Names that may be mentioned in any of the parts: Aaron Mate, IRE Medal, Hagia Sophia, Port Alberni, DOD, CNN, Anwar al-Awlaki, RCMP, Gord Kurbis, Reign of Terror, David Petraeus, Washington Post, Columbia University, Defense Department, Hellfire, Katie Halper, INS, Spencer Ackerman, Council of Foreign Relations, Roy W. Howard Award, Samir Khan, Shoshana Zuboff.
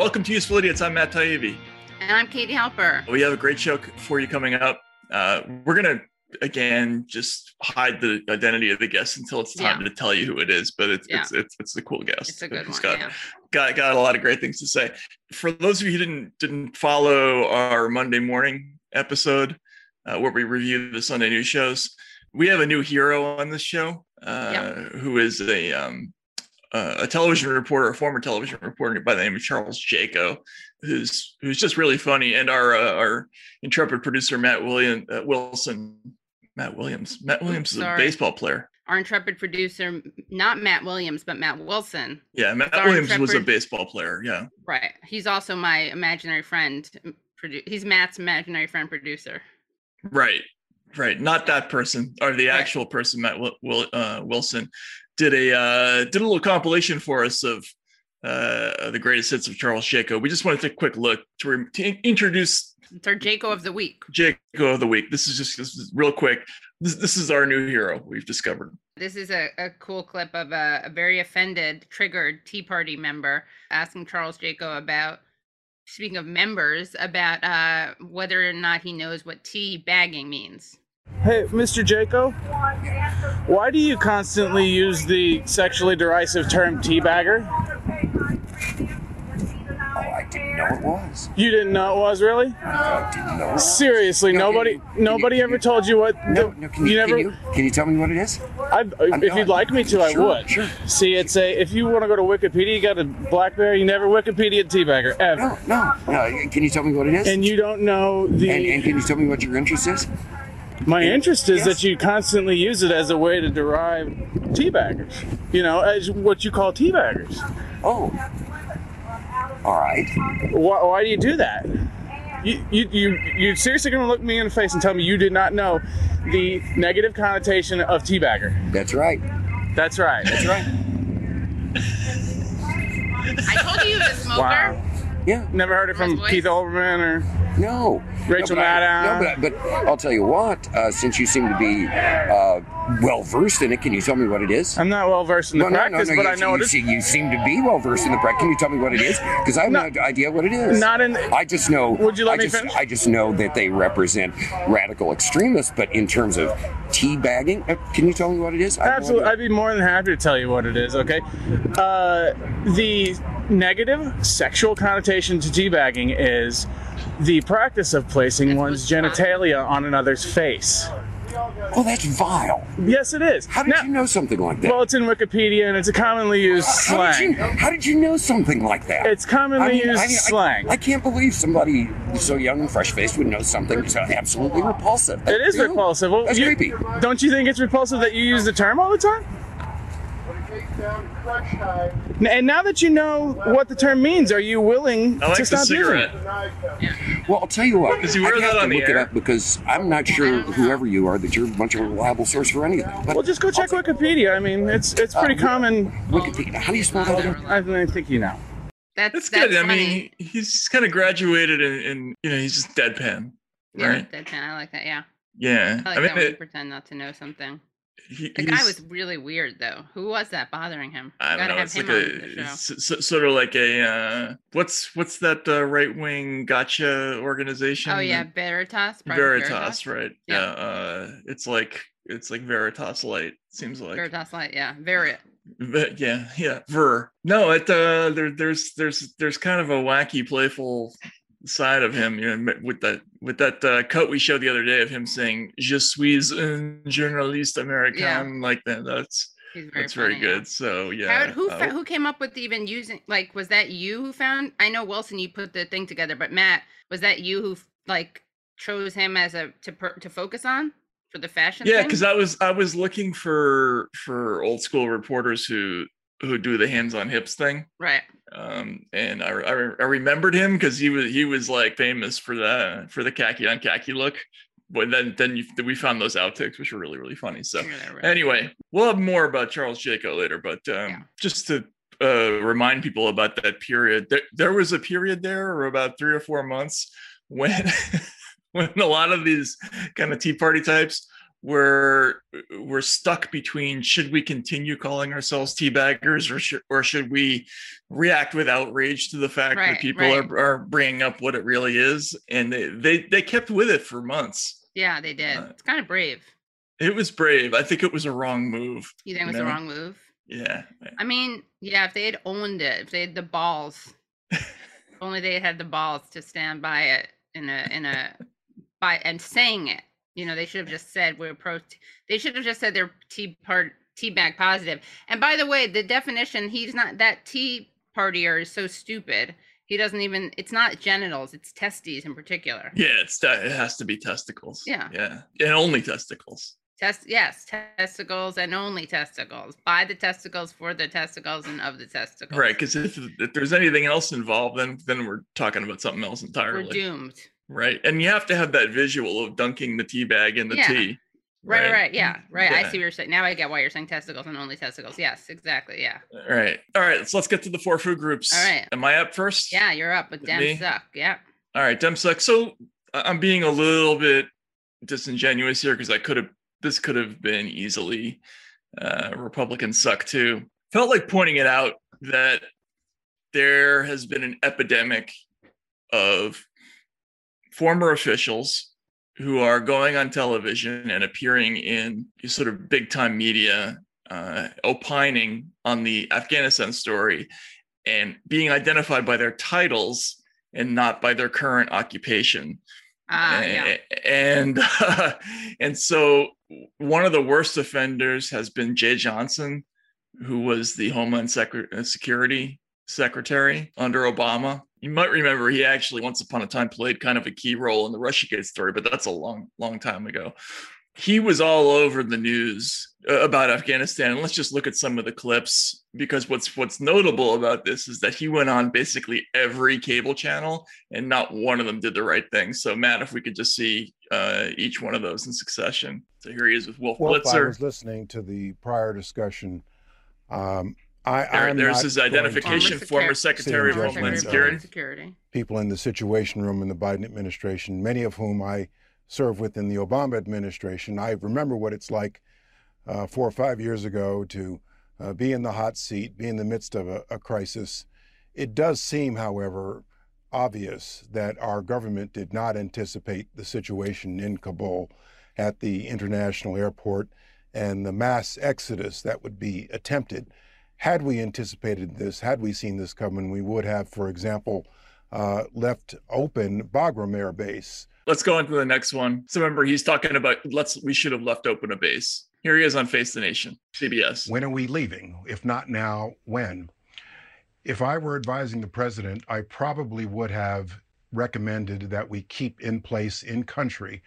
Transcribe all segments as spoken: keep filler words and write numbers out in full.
Welcome to Useful Idiots. I'm Matt Taibbi. And I'm Katie Halper. We have a great show for you coming up. Uh, we're going to, again, just hide the identity of the guest until it's time yeah. to tell you who it is. But it's yeah. it's, it's it's a cool guest. It's a good it's one. Got, yeah. got, got a lot of great things to say. For those of you who didn't, didn't follow our Monday morning episode uh, where we review the Sunday news shows, we have a new hero on this show uh, yeah. who is a... Um, Uh, a television reporter, a former television reporter by the name of Charles Jaco, who's who's just really funny, and our uh, our intrepid producer Matt William uh, Wilson, Matt Williams, Matt Williams Sorry. is a baseball player. Our intrepid producer, not Matt Williams, but Matt Wilson. Yeah, Matt Williams intrepid... was a baseball player. Yeah, right. He's also my imaginary friend. Produ- he's Matt's imaginary friend producer. Right, right. Not that person, or the right. actual person, Matt Will, Will, uh, Wilson. Did a uh, did a little compilation for us of uh, the greatest hits of Charles Jaco. We just wanted to take a quick look to, re- to in- introduce. It's our Jaco of the week. Jaco of the week. This is just this is real quick. This this is our new hero we've discovered. This is a, a cool clip of a, a very offended, triggered Tea Party member asking Charles Jaco about, speaking of members, about uh, whether or not he knows what tea bagging means. Hey, Mister Jaco, why do you constantly use the sexually derisive term teabagger? Oh, I didn't know it was. You didn't know it was, really? I didn't know it was. Seriously, no, nobody can you, nobody can you, ever can you, told you what no, the... No, can you, you, never, can you Can you tell me what it is? I, if no, you'd like me to, I sure, would. Sure. See, it's a... If you want to go to Wikipedia, you got a Blackberry, you never Wikipedia teabagger, ever. No, no, no. Can you tell me what it is? And you don't know the... And, and can you tell me what your interest is? My interest is yes. that you constantly use it as a way to derive teabaggers, you know, as what you call teabaggers. Oh, all right. Why, why do you do that? You, you, you, you're seriously going to look me in the face and tell me you did not know the negative connotation of teabagger? That's right. That's right. That's right. I told you he was a smoker. Wow. Yeah. Never heard it from Keith Olbermann or... No. Rachel no, Maddow. No, but, but I'll tell you what, uh, since you seem to be uh, well-versed in it, can you tell me what it is? I'm not well-versed in the no, practice, no, no, no, but you, I know you, it is. You seem to be well-versed in the practice. Can you tell me what it is? Because I have no, no idea what it is. Not in... I just know... Would you let I me just, finish? I just know that they represent radical extremists, but in terms of teabagging, uh, can you tell me what it is? Absolutely. I'd be more than happy to tell you what it is, okay? Uh, the negative sexual connotation to teabagging is... the practice of placing one's genitalia on another's face. Oh, that's vile. Yes, it is. How did now, you know something like that? Well, it's in Wikipedia, and it's a commonly used uh, how slang. Did you, how did you know something like that? It's commonly I mean, used I mean, slang. I, I can't believe somebody so young and fresh-faced would know something so absolutely repulsive. That's it is real. repulsive. Well, that's you, creepy. Don't you think it's repulsive that you use the term all the time? And now that you know what the term means, are you willing I like to stop the using it? Yeah. Well, I'll tell you what. You I have to look air. it up because I'm not sure whoever you are that you're much of a reliable source for anything. But well, just go check I'll Wikipedia. I mean, it's it's pretty uh, common. Wikipedia. How do you spell that? I think you know. That's, that's, that's good. Funny. I mean, he's kind of graduated and, and you know he's just deadpan, yeah, right? Deadpan. I like that. Yeah. Yeah. I like I mean, that when it, you pretend not to know something. He, the guy was really weird, though. Who was that bothering him? I don't know. It's like a s- sort of like a uh, what's what's that uh, right wing gotcha organization? Oh yeah, Veritas. Veritas, Veritas, right? Yeah. yeah uh, it's like it's like Veritas Light. Seems like Veritas Light. Yeah, Verit. But yeah, yeah, Ver. No, it uh, there, there's there's there's kind of a wacky, playful side of him, you know, with that with that uh, cut we showed the other day of him saying "Je suis un journaliste américain," yeah. like that. That's very that's funny, very good. Yeah. So yeah, How, who uh, who came up with even using like was that you who found? I know Wilson, you put the thing together, but Matt, was that you who like chose him as a to per, to focus on for the fashion? Yeah, because I was I was looking for for old school reporters who who do the hands on hips thing, right? Um, and I, I, I remembered him because he was he was like famous for the for the khaki on khaki look. But then then you, we found those outtakes, which were really really funny. So yeah, right. Anyway, we'll have more about Charles Jaco later. But um, yeah. just to uh, remind people about that period, there, there was a period there of about three or four months when when a lot of these kind of Tea Party types we're we're stuck between should we continue calling ourselves teabaggers or should or should we react with outrage to the fact right, that people right. are, are bringing up what it really is, and they, they they kept with it for months. Yeah, they did. Uh, it's kind of brave. It was brave. I think it was a wrong move. You think it was you know? the wrong move? Yeah. I mean, yeah. If they had owned it, if they had the balls, if only they had the balls to stand by it in a in a by and saying it. You know, they should have just said we're pro. T- they should have just said they're tea part tea bag positive. And by the way, the definition, he's not that tea partier is so stupid. He doesn't even. It's not genitals. It's testes in particular. Yeah, it's it has to be testicles. Yeah, yeah, and only testicles. Test yes, testicles and only testicles. By the testicles, for the testicles, and of the testicles. Right, because if, if there's anything else involved, then then we're talking about something else entirely. We're doomed. Right, and you have to have that visual of dunking the tea bag in the yeah. tea. Right, right, right, yeah, right. Yeah. I see what you're saying. Now I get why you're saying testicles and only testicles. Yes, exactly, yeah. All right, all right, so let's get to the four food groups. All right. Am I up first? Yeah, you're up, but Dem suck, yeah. All right, Dem suck. So I'm being a little bit disingenuous here because I could have, this could have been easily uh, Republicans suck too. Felt like pointing it out that there has been an epidemic of former officials who are going on television and appearing in sort of big time media, uh, opining on the Afghanistan story and being identified by their titles and not by their current occupation. Uh, yeah. And uh, and so one of the worst offenders has been Jay Johnson, who was the Homeland Secret- Security Secretary under Obama. You might remember he actually once upon a time played kind of a key role in the Russiagate story, but that's a long, long time ago. He was all over the news about Afghanistan. And let's just look at some of the clips, because what's what's notable about this is that he went on basically every cable channel and not one of them did the right thing. So, Matt, if we could just see uh, each one of those in succession. So here he is with Wolf Blitzer. Well, I was listening to the prior discussion. Um, I, there, there's his identification, former Secretary of Homeland Security. People in the Situation Room in the Biden administration, many of whom I served with in the Obama administration. I remember what it's like uh, four or five years ago to uh, be in the hot seat, be in the midst of a, a crisis. It does seem, however, obvious that our government did not anticipate the situation in Kabul at the international airport and the mass exodus that would be attempted. Had we anticipated this, had we seen this coming, we would have, for example, uh, left open Bagram Air Base. Let's go on to the next one. So remember, he's talking about let's we should have left open a base. Here he is on Face the Nation, C B S. When are we leaving? If not now, when? If I were advising the president, I probably would have recommended that we keep in place in country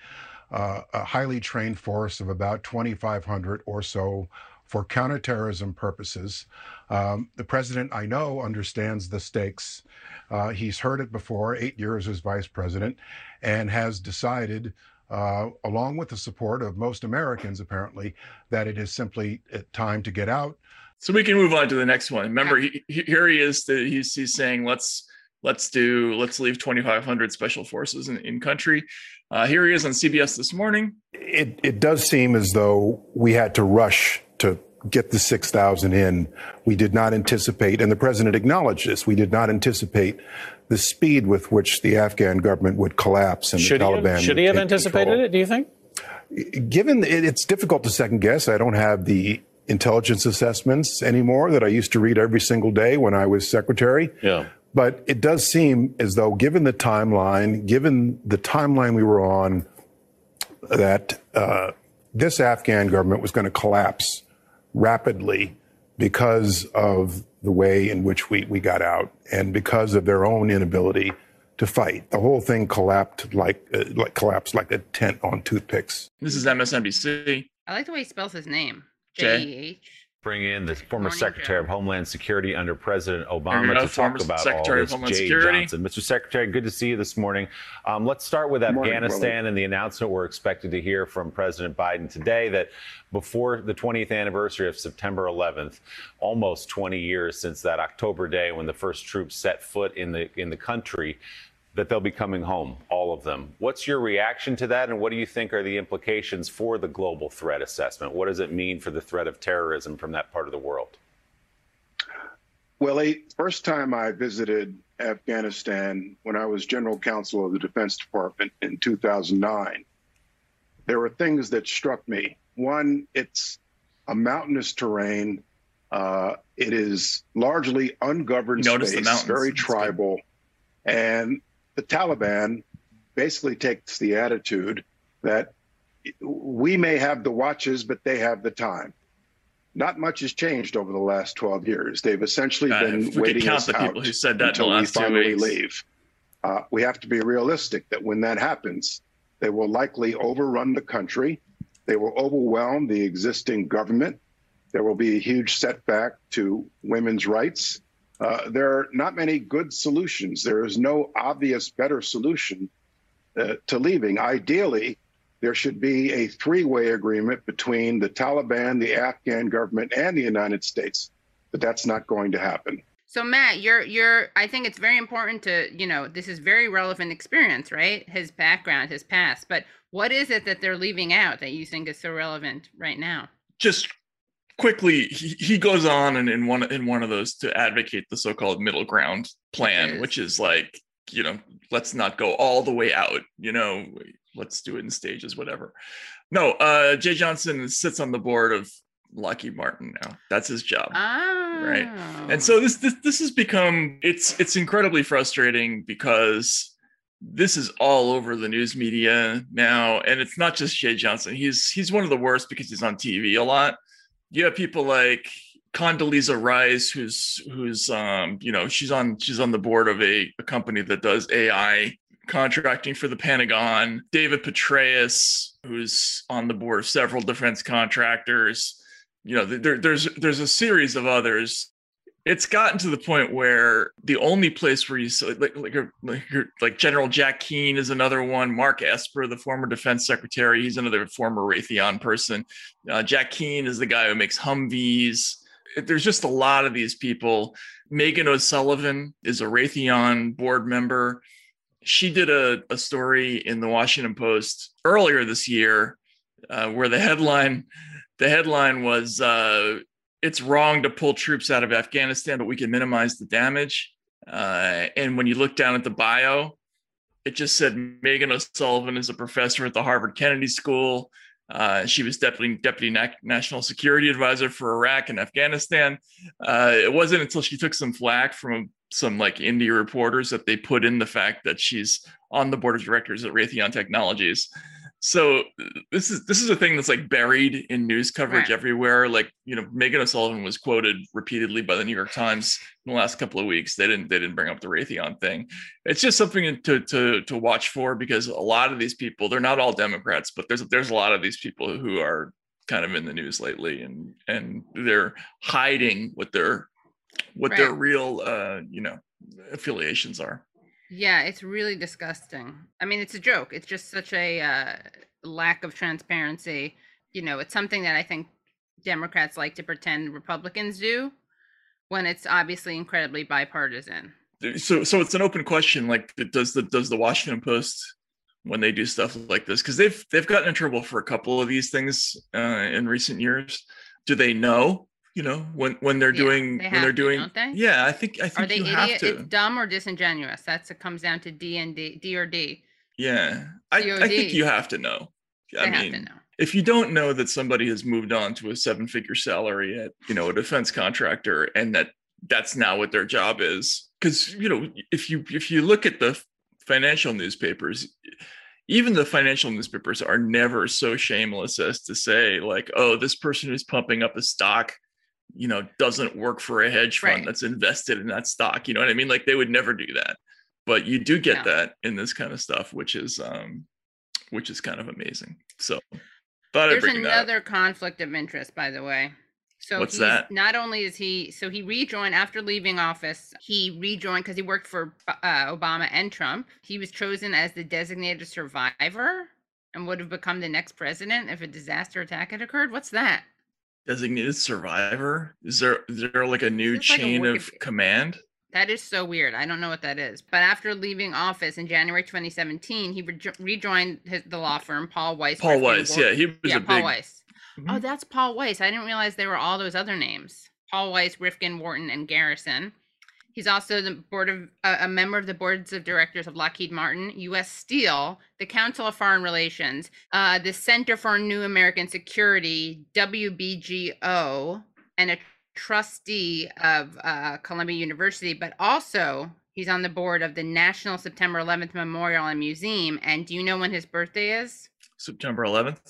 uh, a highly trained force of about twenty-five hundred or so for counterterrorism purposes. Um, the president, I know, understands the stakes. Uh, he's heard it before, eight years as vice president, and has decided, uh, along with the support of most Americans, apparently, that it is simply time to get out. So we can move on to the next one. Remember, he, here he is, the, he's, he's saying, let's let's do, let's leave twenty-five hundred special forces in, in country. Uh, here he is on C B S this morning. It, it does seem as though we had to rush to get the six thousand in. We did not anticipate, and the president acknowledged this, we did not anticipate the speed with which the Afghan government would collapse and should the Taliban. Have, should he have anticipated control. It, do you think? Given it, it's difficult to second guess. I don't have the intelligence assessments anymore that I used to read every single day when I was secretary. Yeah. But it does seem as though, given the timeline, given the timeline we were on, that uh, this Afghan government was going to collapse rapidly because of the way in which we, we got out and because of their own inability to fight. The whole thing collapsed like uh, like collapsed like a tent on toothpicks. This is M S N B C. I like the way he spells his name. J E H. Bring in the former Morning, Secretary Joe. Of Homeland Security under President Obama to talk about Secretary all this, of Homeland Jay Security. Johnson. Mister Secretary, good to see you this morning. Um, let's start with morning, Afghanistan morning. And the announcement we're expected to hear from President Biden today that before the twentieth anniversary of September eleventh, almost twenty years since that October day when the first troops set foot in the in the country, that they'll be coming home, all of them. What's your reaction to that, and what do you think are the implications for the global threat assessment? What does it mean for the threat of terrorism from that part of the world? Well, the first time I visited Afghanistan when I was general counsel of the Defense Department in two thousand nine, there were things that struck me. One, it's a mountainous terrain. Uh, it is largely ungoverned space, very tribal. And the Taliban basically takes the attitude that we may have the watches, but they have the time. Not much has changed over the last twelve years. They've essentially uh, been waiting us out people who said that until the last we finally leave. Uh, we have to be realistic that when that happens, they will likely overrun the country. They will overwhelm the existing government. There will be a huge setback to women's rights. Uh, there are not many good solutions. There is no obvious better solution uh, to leaving. Ideally, there should be a three-way agreement between the Taliban, the Afghan government, and the United States, but that's not going to happen. So, Matt, you're you're. I think it's very important to, you know, this is very relevant experience, right? His background, his past, but what is it that they're leaving out that you think is so relevant right now? Just quickly, he, he goes on and in one in one of those to advocate the so-called middle ground plan, which is like, you know, let's not go all the way out, you know. Let's do it in stages, whatever. No, uh, Jay Johnson sits on the board of Lockheed Martin now. That's his job, oh. right? And so this this this has become, it's it's incredibly frustrating because this is all over the news media now, and it's not just Jay Johnson. He's he's one of the worst because he's on T V a lot. You have people like Condoleezza Rice, who's who's um you know she's on she's on the board of a, a company that does A I contracting for the Pentagon. David Petraeus, who's on the board of several defense contractors. You know, there, there's there's a series of others. It's gotten to the point where the only place where you like like like, like General Jack Keane is another one. Mark Esper, the former defense secretary, he's another former Raytheon person. Uh, Jack Keane is the guy who makes Humvees. There's just a lot of these people. Megan O'Sullivan is a Raytheon board member. She did a, a story in the Washington Post earlier this year uh, where the headline the headline was, uh, it's wrong to pull troops out of Afghanistan, but we can minimize the damage. Uh, and when you look down at the bio, it just said Megan O'Sullivan is a professor at the Harvard Kennedy School. Uh, she was deputy, deputy na- national security advisor for Iraq and Afghanistan. Uh, it wasn't until she took some flack from some like indie reporters that they put in the fact that she's on the board of directors at Raytheon Technologies. So this is this is a thing that's like buried in news coverage right. everywhere. Like, you know, Megan O'Sullivan was quoted repeatedly by the New York Times in the last couple of weeks. They didn't they didn't bring up the Raytheon thing. It's just something to to to watch for, because a lot of these people, they're not all Democrats, but there's there's a lot of these people who are kind of in the news lately, and and they're hiding what they're what right. their real, uh, you know, affiliations are. Yeah, it's really disgusting. I mean, it's a joke. It's just such a uh, lack of transparency. You know, it's something that I think Democrats like to pretend Republicans do when it's obviously incredibly bipartisan. So so it's an open question. Like, does the does the Washington Post, when they do stuff like this, because they've, they've gotten in trouble for a couple of these things uh, in recent years. Do they know? You know, when, when they're yeah, doing, they when they're to, doing, don't they? yeah, I think, I think Are they you idiot? have to. It's dumb or disingenuous. That's, it comes down to D and D, D or D. Yeah. I, I think you have to know. They I mean, have to know. If you don't know that somebody has moved on to a seven figure salary at, you know, a defense contractor, and that that's now what their job is. Cause you know, if you, if you look at the financial newspapers, even the financial newspapers are never so shameless as to say like, oh, this person who's pumping up a stock, you know, doesn't work for a hedge fund right. that's invested in that stock. You know what I mean? Like, they would never do that, but you do get no. that in this kind of stuff, which is, um, which is kind of amazing. So thought there's I'd another conflict of interest, by the way. So what's that? Not only is he, so he rejoined after leaving office, he rejoined because he worked for uh, Obama and Trump. He was chosen as the designated survivor and would have become the next president if a disaster attack had occurred. What's that? Designated survivor? Is there is there like a new chain like a of command? That is so weird. I don't know what that is. But after leaving office in January twenty seventeen, he re- rejoined his, the law firm, Paul Weiss. Paul Weiss, yeah. He was yeah, a Paul big... Weiss. Mm-hmm. Oh, that's Paul Weiss. I didn't realize there were all those other names. Paul Weiss, Rifkin, Wharton, and Garrison. He's also the board of uh, a member of the boards of directors of Lockheed Martin, U S. Steel, the Council of Foreign Relations, uh, the Center for New American Security, W B G O, and a trustee of uh, Columbia University, but also he's on the board of the National September eleventh Memorial and Museum. And do you know when his birthday is? September eleventh.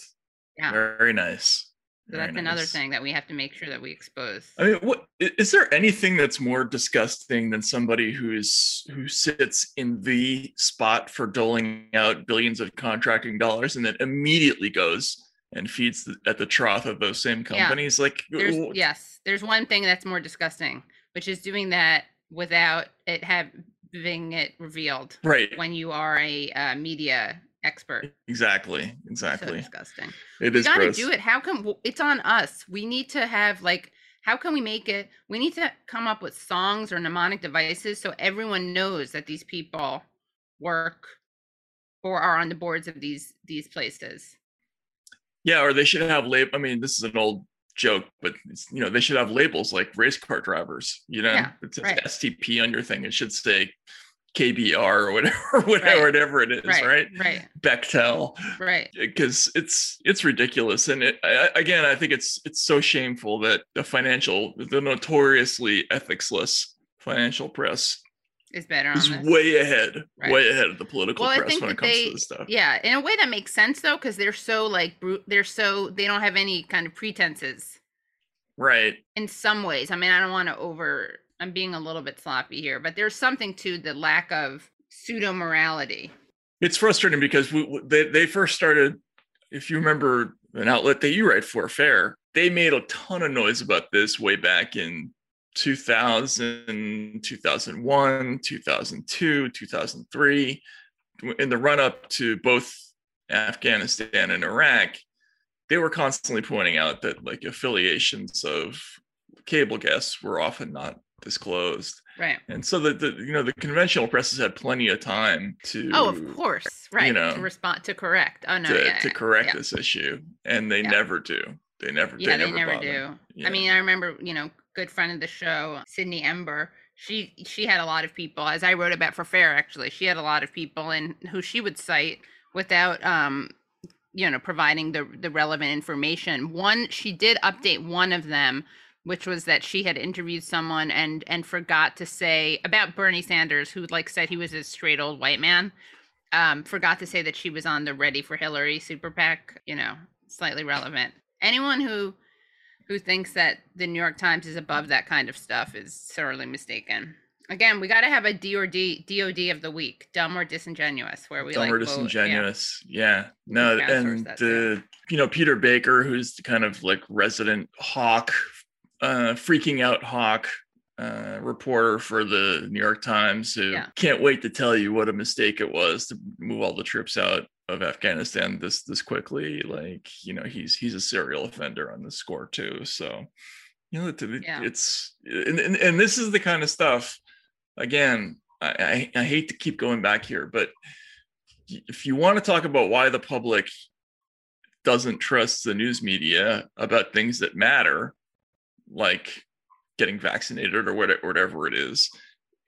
Yeah. Very nice. So that's nice. Another thing that we have to make sure that we expose. I mean, what, is there anything that's more disgusting than somebody who is who sits in the spot for doling out billions of contracting dollars and then immediately goes and feeds the, at the trough of those same companies? Yeah. Like, there's, yes, there's one thing that's more disgusting, which is doing that without it having it revealed. Right. When you are a uh, media expert. Exactly. Exactly. So disgusting. It we is. We gotta gross. do it. How come? It's on us. We need to have like. How can we make it? We need to come up with songs or mnemonic devices so everyone knows that these people work or are on the boards of these these places. Yeah, or they should have lab. I mean, this is an old joke, but it's, you know, they should have labels like race car drivers. You know, yeah, it says right. S T P on your thing. It should say K B R or whatever, whatever, right. whatever it is, right? Right. right. Bechtel, right? Because it's it's ridiculous, and it, I, again, I think it's it's so shameful that the financial, the notoriously ethicsless financial press is better on this. way ahead, right. way ahead of the political well, press when it comes they, to this stuff. Yeah, in a way that makes sense though, because they're so like they're so they don't have any kind of pretenses, right? In some ways, I mean, I don't want to over. I'm being a little bit sloppy here, but there's something to the lack of pseudo morality. It's frustrating because we they they first started. If you remember an outlet that you write for, Fair, they made a ton of noise about this way back in two thousand, two thousand one, two thousand two, two thousand three, in the run-up to both Afghanistan and Iraq. They were constantly pointing out that like affiliations of cable guests were often not disclosed, right? And so the, the you know the conventional press has had plenty of time to oh of course right you know, to respond to correct oh no to, yeah, to correct yeah. this issue, and they yeah. never do. They never yeah they, they never, never do. Yeah. I mean, I remember you know. Good friend of the show, Sydney Ember, she she had a lot of people, as I wrote about for Fair, actually, she had a lot of people in who she would cite without, um, you know, providing the, the relevant information. One, she did update one of them, which was that she had interviewed someone and, and forgot to say about Bernie Sanders, who like said he was a straight old white man, um, forgot to say that she was on the Ready for Hillary super PAC, you know, slightly relevant. Anyone who... who thinks that the New York Times is above that kind of stuff is sorely mistaken. Again, we got to have a D or D, D O D of the week, dumb or disingenuous, where we dumb like dumb or disingenuous. Vote, yeah. yeah, no, and the too. you know Peter Baker, who's the kind of like resident hawk, uh, freaking out hawk uh, reporter for the New York Times, who yeah. can't wait to tell you what a mistake it was to move all the troops out of Afghanistan this this quickly. Like, you know, he's he's a serial offender on this score too. So, you know, yeah. it's and, and, and this is the kind of stuff, again, I, I I hate to keep going back here, but if you want to talk about why the public doesn't trust the news media about things that matter, like getting vaccinated or whatever, whatever it is,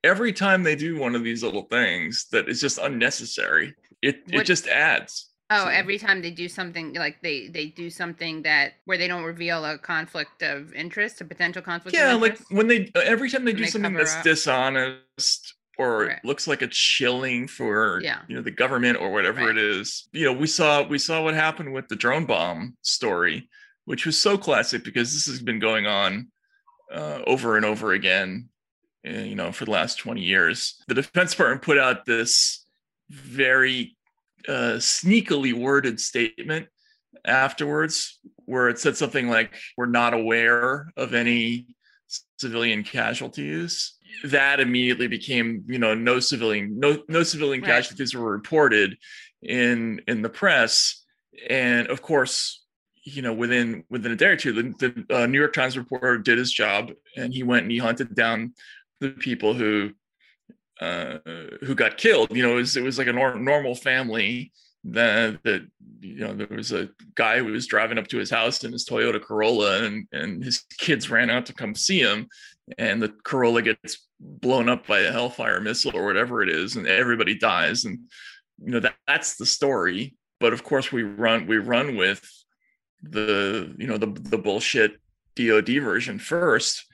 every time they do one of these little things that is just unnecessary, It what, it just adds. Oh, so. Every time they do something like they, they do something that where they don't reveal a conflict of interest, a potential conflict. Yeah, of interest. Yeah, like when they every time they when do they something that's up. dishonest or right. looks like it's shilling for yeah. you know the government or whatever right. it is. You know, we saw we saw what happened with the drone bomb story, which was so classic because this has been going on uh, over and over again, you know, for the last twenty years. The Defense Department put out this very uh, sneakily worded statement afterwards where it said something like, we're not aware of any civilian casualties. That immediately became, you know, no civilian, no, no civilian right. casualties were reported in, in the press. And of course, you know, within, within a day or two, the, the uh, New York Times reporter did his job and he went and he hunted down the people who uh, who got killed. You know, it was, it was like a nor- normal family. That, that you know, there was a guy who was driving up to his house in his Toyota Corolla, and and his kids ran out to come see him, and the Corolla gets blown up by a Hellfire missile or whatever it is, and everybody dies. And you know, that that's the story. But of course, we run we run with the you know the the bullshit D O D version first.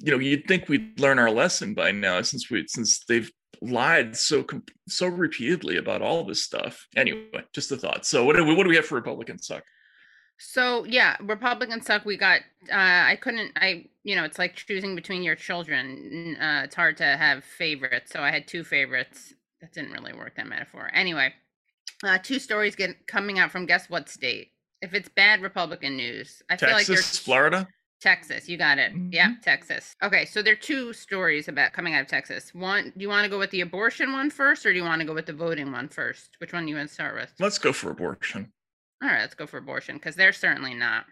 You know, you'd think we'd learn our lesson by now, since we since they've lied so so repeatedly about all this stuff. Anyway, just a thought. So what do we what do we have for Republican suck? So yeah, Republican suck. We got. Uh, I couldn't. I you know, it's like choosing between your children. Uh, it's hard to have favorites. So I had two favorites. That didn't really work, that metaphor. Anyway, uh, two stories get coming out from guess what state? If it's bad Republican news, I Texas, feel like Texas, Florida. Texas, you got it. Mm-hmm. Yeah, Texas. Okay, so there are two stories about coming out of Texas. One, do you want to go with the abortion one first, or do you want to go with the voting one first? Which one do you want to start with? Let's go for abortion. All right, let's go for abortion, because they're certainly not.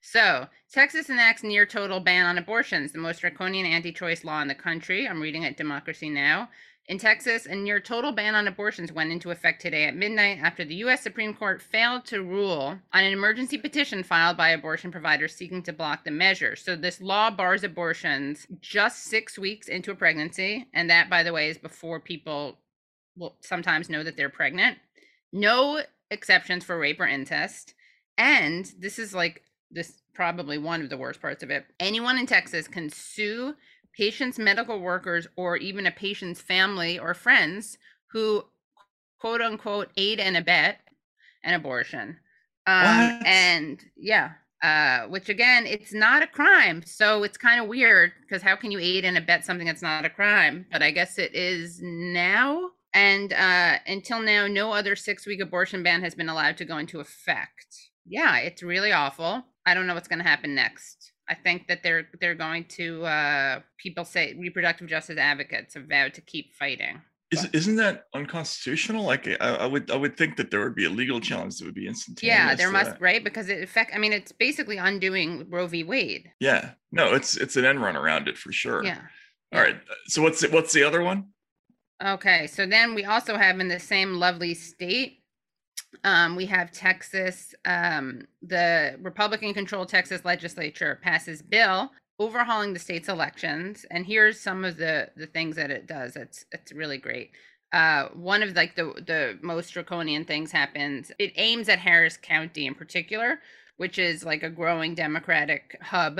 So, Texas enacts near total ban on abortions, the most draconian anti-choice law in the country. I'm reading at Democracy Now. In Texas, a near total ban on abortions went into effect today at midnight after the U S Supreme Court failed to rule on an emergency petition filed by abortion providers seeking to block the measure. So this law bars abortions just six weeks into a pregnancy. And that, by the way, is before people will sometimes know that they're pregnant. No exceptions for rape or incest. And this is like this probably one of the worst parts of it. Anyone in Texas can sue patients, medical workers, or even a patient's family or friends who, quote unquote, aid and abet an abortion. Um, and yeah, uh, which again, it's not a crime. So it's kind of weird, because how can you aid and abet something that's not a crime? But I guess it is now. And uh, until now, no other six-week abortion ban has been allowed to go into effect. Yeah, it's really awful. I don't know what's going to happen next. I think that they're they're going to, uh, people say reproductive justice advocates have vowed to keep fighting. Is, isn't that unconstitutional? Like I, I would I would think that there would be a legal challenge that would be instantaneous. Yeah, there must, that. Right? Because it affect. I mean, it's basically undoing Roe v. Wade. Yeah, no, it's it's an end run around it for sure. Yeah. All right. So what's the, what's the other one? Okay, so then we also have in the same lovely state. Um, we have Texas, um, the Republican-controlled Texas legislature passes bill overhauling the state's elections. And here's some of the, the things that it does. It's it's really great. Uh, one of like the, the most draconian things happens. It aims at Harris County in particular, which is like a growing Democratic hub,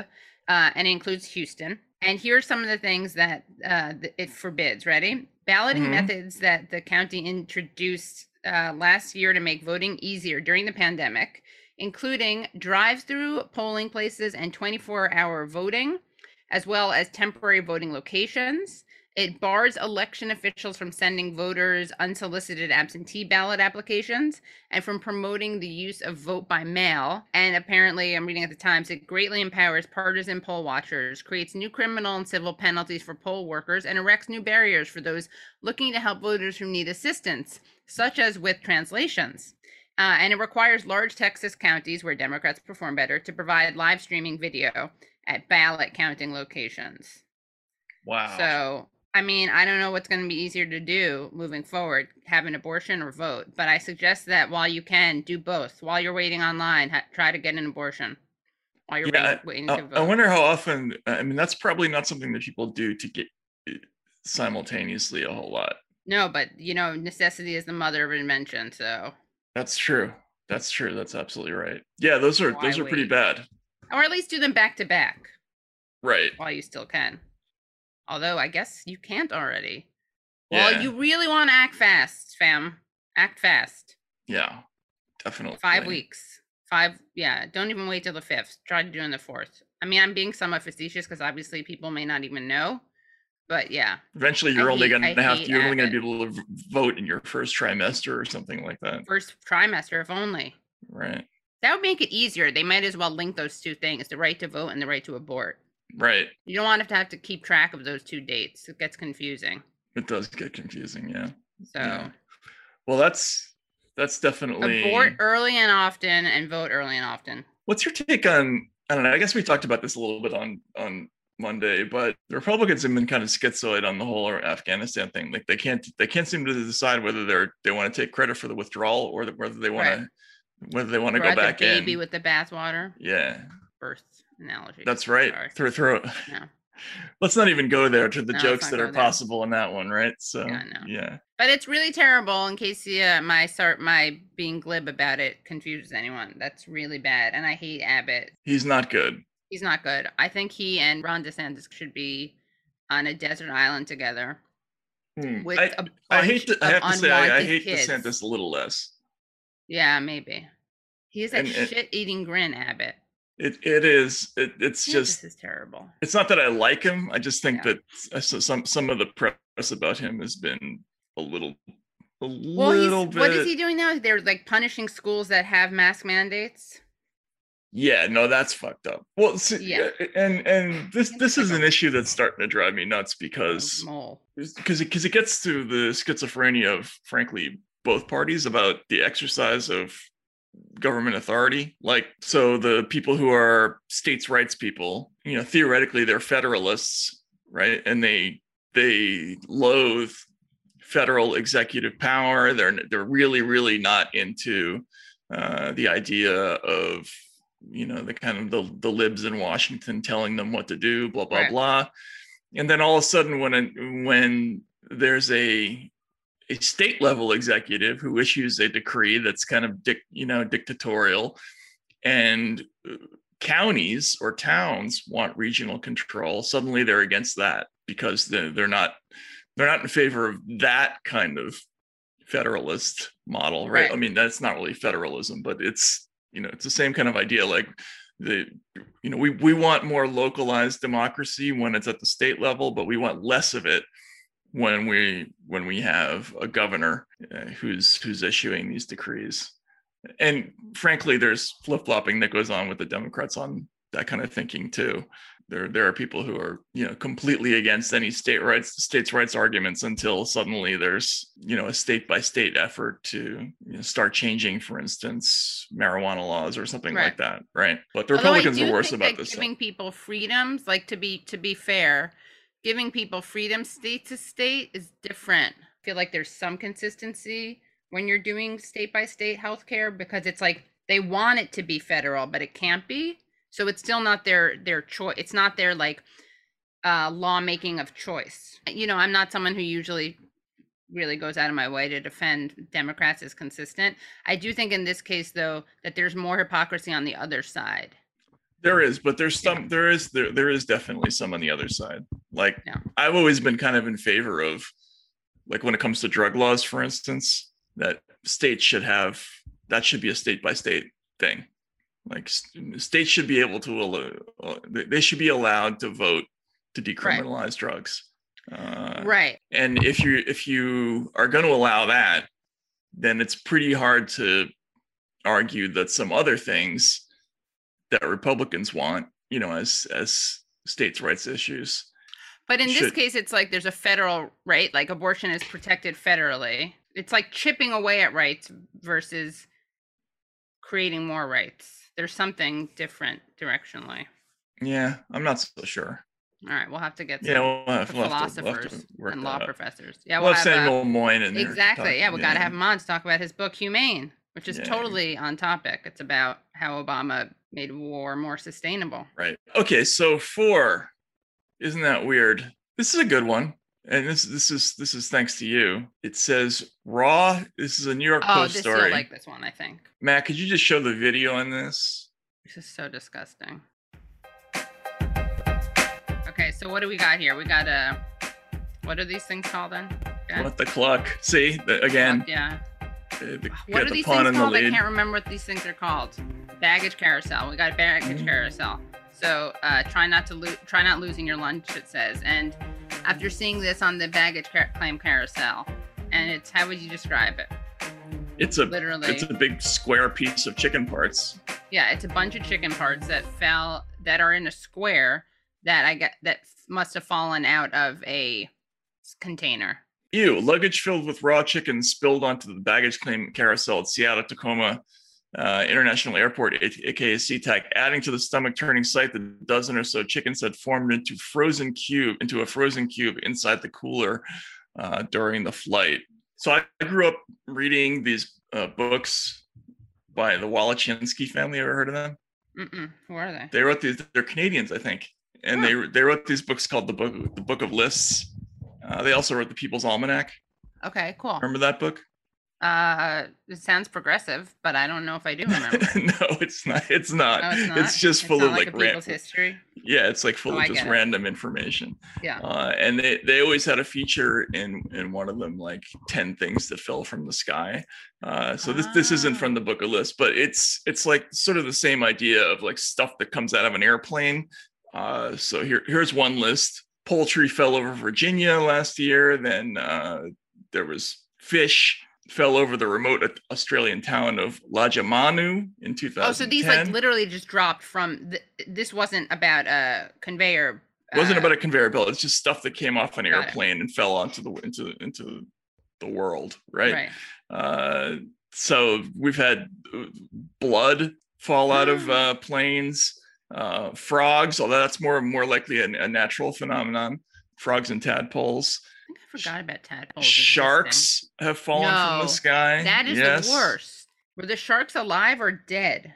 uh, and it includes Houston. And here's some of the things that uh, it forbids. Ready? Balloting mm-hmm. methods that the county introduced Uh, last year to make voting easier during the pandemic, including drive-through polling places and twenty-four hour voting, as well as temporary voting locations. It bars election officials from sending voters unsolicited absentee ballot applications and from promoting the use of vote by mail. And apparently, I'm reading at the Times, it greatly empowers partisan poll watchers, creates new criminal and civil penalties for poll workers, and erects new barriers for those looking to help voters who need assistance, such as with translations. Uh, and it requires large Texas counties where Democrats perform better to provide live streaming video at ballot counting locations. Wow. So, I mean, I don't know what's going to be easier to do moving forward, have an abortion or vote. But I suggest that while you can, do both. While you're waiting online, ha- try to get an abortion. While you're yeah, waiting, waiting I, to vote. I wonder how often, I mean, that's probably not something that people do to get simultaneously a whole lot. No, but, you know, necessity is the mother of invention, so. That's true. That's true. That's absolutely right. Yeah, those are, those are pretty bad. Or at least do them back to back. Right. While you still can. Although, I guess you can't already. Yeah. Well, you really want to act fast, fam. Act fast. Yeah, definitely. Five weeks. Five, yeah. Don't even wait till the fifth. Try to do it on the fourth. I mean, I'm being somewhat facetious because obviously people may not even know. But yeah. Eventually, you're I only going to have to, you're only going to be able to vote in your first trimester or something like that. First trimester, if only. Right. That would make it easier. They might as well link those two things, the right to vote and the right to abort. Right. You don't want to have to keep track of those two dates. It gets confusing. It does get confusing, yeah. So. Yeah. Well, that's that's definitely. Abort early and often and vote early and often. What's your take on, I don't know, I guess we talked about this a little bit on on Monday, but the Republicans have been kind of schizoid on the whole Afghanistan thing. Like they can't, they can't seem to decide whether they're they want to take credit for the withdrawal or the, whether they want right. to whether they want to go like back a baby in. Baby with the bathwater. Yeah. Birth analogy. That's right. Through through. Yeah. Let's not even go there to the no, jokes that are there. possible in that one, right? So yeah, yeah. But it's really terrible. In case yeah, my start my being glib about it confuses anyone. That's really bad, and I hate Abbott. He's not good. He's not good. I think he and Ron DeSantis should be on a desert island together. Hmm. With I, a bunch I hate. To, I have to say, I, I hate kids. DeSantis a little less. Yeah, maybe. He has that shit-eating grin, Abbott. It it is it, it's yeah, just this is terrible. It's not that I like him. I just think yeah. that some some of the press about him has been a little a well, little bit. What is he doing now? They're like punishing schools that have mask mandates. Yeah, no, that's fucked up. Well, see, yeah. and and this this is an issue that's starting to drive me nuts because because it, it gets to the schizophrenia of frankly both parties about the exercise of government authority. Like, so the people who are states' rights people, you know, theoretically they're federalists, right? And they they loathe federal executive power. They're they're really really not into uh, the idea of, you know, the kind of the the libs in Washington telling them what to do, blah blah right. blah. And then all of a sudden, when a, when there's a a state level executive who issues a decree that's kind of, dic- you know, dictatorial, and counties or towns want regional control, suddenly they're against that because they're, they're not, they're not in favor of that kind of federalist model. Right? right. I mean, that's not really federalism, but it's, you know, it's the same kind of idea. Like the, you know, we, we want more localized democracy when it's at the state level, but we want less of it when we when we have a governor uh, who's who's issuing these decrees. And frankly, there's flip-flopping that goes on with the Democrats on that kind of thinking too. There there are people who are, you know, completely against any state rights states' rights arguments until suddenly there's, you know, a state-by-state effort to, you know, start changing, for instance, marijuana laws or something right. like that, right? But the Although Republicans are worse about this. Giving stuff. people freedoms, like to be to be fair. Giving people freedom state to state is different. I feel like there's some consistency when you're doing state by state healthcare, because it's like they want it to be federal, but it can't be. So it's still not their their choice. It's not their like uh, lawmaking of choice. You know, I'm not someone who usually really goes out of my way to defend Democrats as consistent. I do think in this case, though, that there's more hypocrisy on the other side. There is, but there's some, yeah. there is, there, there is definitely some on the other side. Like yeah. I've always been kind of in favor of, like when it comes to drug laws, for instance, that states should have, that should be a state by state thing. Like states should be able to, they should be allowed to vote to decriminalize right. drugs. Uh, right. And if you, if you are going to allow that, then it's pretty hard to argue that some other things that Republicans want, you know, as as states' rights issues. But in Should. this case, it's like there's a federal right, like abortion is protected federally. It's like chipping away at rights versus creating more rights. There's something different directionally. Yeah, I'm not so sure. All right, we'll have to get some yeah, we'll have, we'll philosophers to, we'll and law professors. Yeah, we'll, we'll have, have Samuel uh, Moyne in there. Exactly, talk, yeah, we yeah. got to have him on to talk about his book, Humane, which is yeah. totally on topic. It's about how Obama made war more sustainable. Right. Okay. So four, isn't that weird? This is a good one, and this this is this is thanks to you. It says raw. This is a New York oh, Post this story. Oh, you'll like this one, I think. Matt, could you just show the video on this? This is so disgusting. Okay. So what do we got here? We got a. What are these things called then? Okay. What the clock? See the, again. Clock, yeah. The, the, what are these things called? The I can't remember what these things are called. Baggage carousel. We got a baggage mm. carousel. So uh, try not to lo- try not losing your lunch, it says. And after seeing this on the baggage car- claim carousel, and it's how would you describe it? It's a literally. It's a big square piece of chicken parts. Yeah, it's a bunch of chicken parts that fell that are in a square that I get that must have fallen out of a container. Ew, luggage filled with raw chicken spilled onto the baggage claim carousel at Seattle Tacoma uh, International Airport, aka SeaTac, adding to the stomach-turning sight the dozen or so chickens had formed into frozen cube into a frozen cube inside the cooler uh, during the flight. So I grew up reading these uh, books by the Wallachinsky family. Ever heard of them? Mm-mm. Who are they? They wrote these. They're Canadians, I think, and huh. they they wrote these books called the book the Book of Lists. Uh, they also wrote the People's Almanac. Okay, cool. Remember that book? Uh, it sounds progressive, but I don't know if I do remember. no, it's not. It's not. No, it's not. It's just it's full of like, like random history. Yeah, it's like full oh, of just random information. Yeah. Uh, and they, they always had a feature in in one of them, like ten things that fell from the sky. Uh, so this ah. this isn't from the Book of Lists, but it's it's like sort of the same idea of like stuff that comes out of an airplane. Uh, so here here's one list: poultry fell over Virginia last year. Then uh, there was fish. Fell over the remote Australian town of Lajamanu in two thousand ten. Oh, so these like literally just dropped from. The, this wasn't about a conveyor. Uh, it wasn't about a conveyor belt. It's just stuff that came off an airplane it. and fell onto the into into the world, right? Right. Uh, so we've had blood fall out mm. of uh, planes, uh, frogs. Although that's more more likely a, a natural phenomenon. Frogs and tadpoles. I forgot about tadpoles. Sharks have fallen no, from the sky. That is yes. the worst. Were the sharks alive or dead?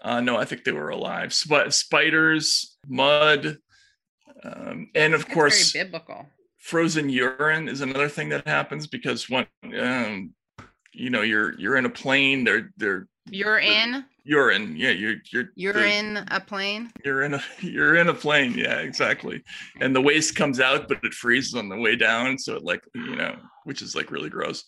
Uh, no, I think they were alive. Sp- spiders, mud, um, and of That's course, very biblical. Frozen urine is another thing that happens because when um, you know you're you're in a plane, they're they're you're in urine. Yeah, you're you're you're in a plane. You're in a you're in a plane. Yeah, exactly. And the waste comes out, but it freezes on the way down. So it like you know, which is like really gross.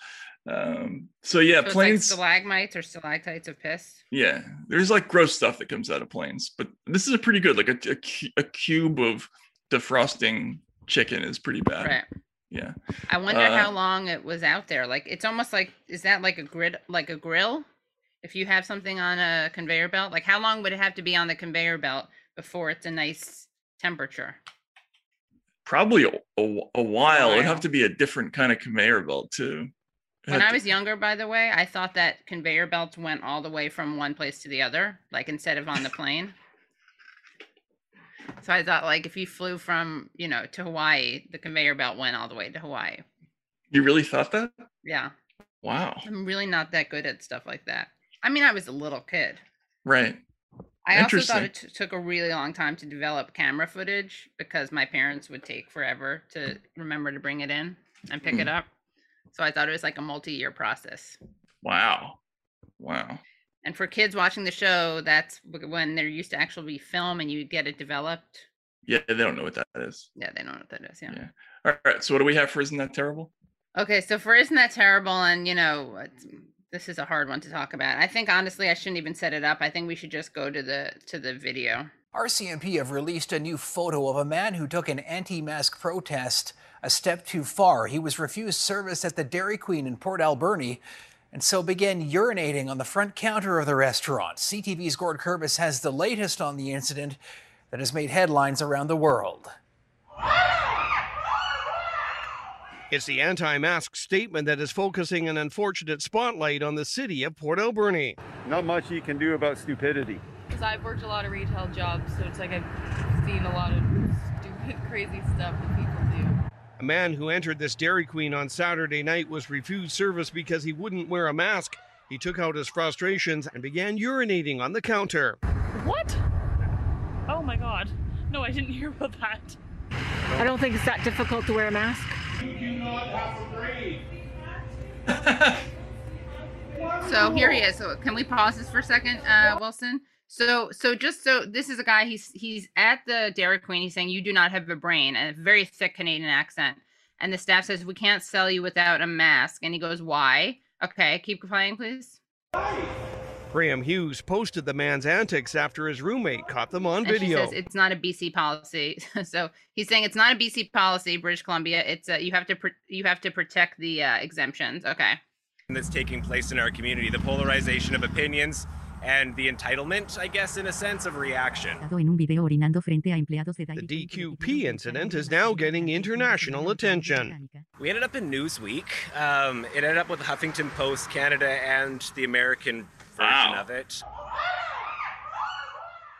Um, so yeah, so planes like stalagmites or stalactites of piss. Yeah, there's like gross stuff that comes out of planes, but this is a pretty good like a a, a cube of defrosting chicken is pretty bad. Right. Yeah. I wonder uh, how long it was out there. Like it's almost like is that like a grid like a grill? If you have something on a conveyor belt, like how long would it have to be on the conveyor belt before it's a nice temperature? Probably a, a, a while. It'd have to be a different kind of conveyor belt too. It when I was to... younger, by the way, I thought that conveyor belts went all the way from one place to the other, like instead of on the plane. So I thought like if you flew from, you know, to Hawaii, the conveyor belt went all the way to Hawaii. You really thought that? Yeah. Wow. I'm really not that good at stuff like that. I mean, I was a little kid. Right. I also thought it t- took a really long time to develop camera footage because my parents would take forever to remember to bring it in and pick mm. it up. So I thought it was like a multi-year process. Wow. Wow. And for kids watching the show, that's when there used to actually be film and you get it developed. Yeah, they don't know what that is. Yeah, they don't know what that is. Yeah. yeah. All right. So what do we have for Isn't That Terrible? Okay. So for Isn't That Terrible and, you know, it's, this is a hard one to talk about. I think, honestly, I shouldn't even set it up. I think we should just go to the to the video. R C M P have released a new photo of a man who took an anti-mask protest a step too far. He was refused service at the Dairy Queen in Port Alberni and so began urinating on the front counter of the restaurant. C T V's Gord Kurbis has the latest on the incident that has made headlines around the world. It's the anti-mask statement that is focusing an unfortunate spotlight on the city of Port Alberni. Not much you can do about stupidity. Because I've worked a lot of retail jobs, so it's like I've seen a lot of stupid, crazy stuff that people do. A man who entered this Dairy Queen on Saturday night was refused service because he wouldn't wear a mask. He took out his frustrations and began urinating on the counter. What? Oh my God. No, I didn't hear about that. I don't think it's that difficult to wear a mask. So here he is. So can we pause this for a second, uh, Wilson? So, so just so this is a guy. He's he's at the Dairy Queen. He's saying you do not have a brain, and a very thick Canadian accent. And the staff says we can't sell you without a mask. And he goes, why? Okay, keep playing, please. Graham Hughes posted the man's antics after his roommate caught them on and video. She says it's not a B C policy. So he's saying it's not a B C policy, British Columbia. It's a, you have to pr- you have to protect the uh, exemptions. Okay. That's taking place in our community, the polarization of opinions and the entitlement, I guess, in a sense, of reaction. The D Q P incident is now getting international attention. We ended up in Newsweek. Um, it ended up with the Huffington Post, Canada, and the American version wow. of it.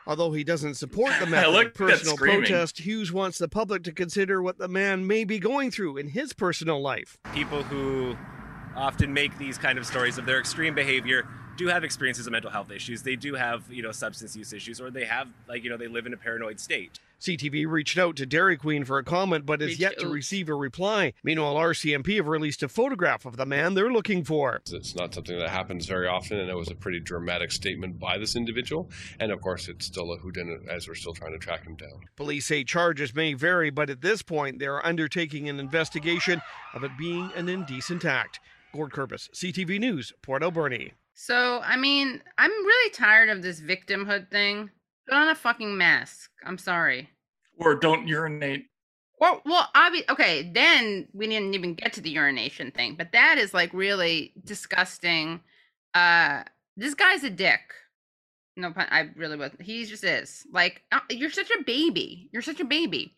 Although he doesn't support the method of personal protest, Hughes wants the public to consider what the man may be going through in his personal life. People who often make these kind of stories of their extreme behavior do have experiences of mental health issues. They do have, you know, substance use issues, or they have, like, you know, they live in a paranoid state. C T V reached out to Dairy Queen for a comment, but is yet to receive a reply. Meanwhile, R C M P have released a photograph of the man they're looking for. It's not something that happens very often, and it was a pretty dramatic statement by this individual. And of course, it's still a whodunit, as we're still trying to track him down. Police say charges may vary, but at this point, they are undertaking an investigation of it being an indecent act. Gord Kerbis, C T V News, Port Alberni. So, I mean, I'm really tired of this victimhood thing. Put on a fucking mask. I'm sorry. Or don't urinate. Or, well, obviously, okay, then we didn't even get to the urination thing, but that is like really disgusting. Uh, this guy's a dick. No pun, I really wasn't. He just is. Like, you're such a baby. You're such a baby.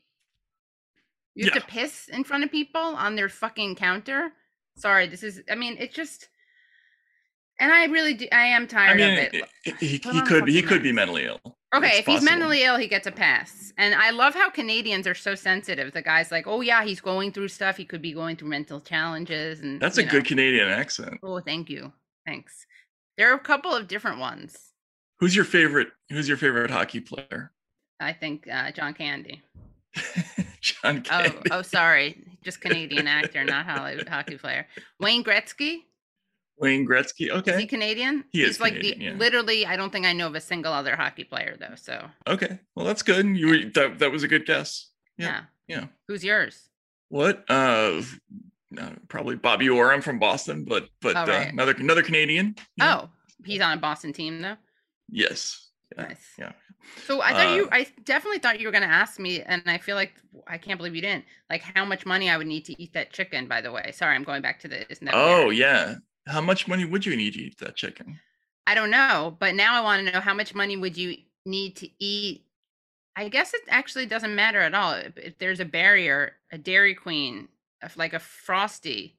You yeah. have to piss in front of people on their fucking counter. Sorry, this is, I mean, it just, and I really do, I am tired I mean, of it. He, he could, he could be mentally ill. Okay, if he's mentally ill, he gets a pass. And I love how Canadians are so sensitive. The guy's like, oh, yeah, he's going through stuff. He could be going through mental challenges. And that's a good Canadian accent. Oh, thank you. Thanks. There are a couple of different ones. Who's your favorite? Who's your favorite hockey player? I think uh, John Candy. John Candy. Oh, oh, sorry. Just Canadian actor, not Hollywood hockey player. Wayne Gretzky. Wayne Gretzky, okay. Is he Canadian? He is He's like Canadian, the yeah. literally. I don't think I know of a single other hockey player though. So okay, well that's good. You were, that that was a good guess. Yeah, yeah. yeah. Who's yours? What? Uh, no, probably Bobby Orr. I'm from Boston, but but oh, right. uh, another another Canadian. You know? Oh, he's on a Boston team though. Yes. Yeah. Nice. Yeah. So I thought uh, you. I definitely thought you were going to ask me, and I feel like I can't believe you didn't. Like how much money I would need to eat that chicken. By the way, sorry, I'm going back to the. Isn't that oh weird? Yeah. How much money would you need to eat that chicken? I don't know, but now I want to know how much money would you need to eat? I guess it actually doesn't matter at all. If, if there's a barrier, a Dairy Queen, if like a Frosty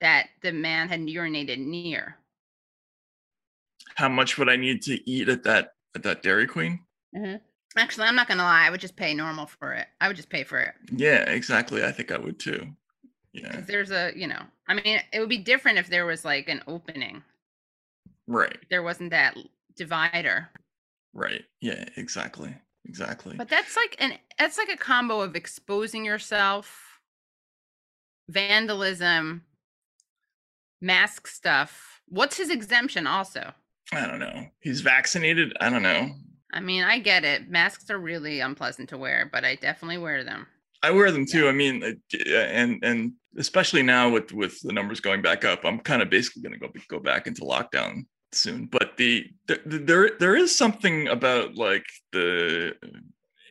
that the man had urinated near. How much would I need to eat at that at that Dairy Queen? Mm-hmm. Actually, I'm not going to lie. I would just pay normal for it. I would just pay for it. Yeah, exactly. I think I would too. Yeah. There's a, you know, I mean, it would be different if there was like an opening. Right. There wasn't that divider. Right. Yeah, exactly. Exactly. But that's like an, that's like a combo of exposing yourself, vandalism, mask stuff. What's his exemption also? I don't know. He's vaccinated. I don't know. I mean, I get it. Masks are really unpleasant to wear, but I definitely wear them. I wear them too. I mean, and and especially now with, with the numbers going back up, I'm kind of basically going to go go back into lockdown soon. But the, the there there is something about like the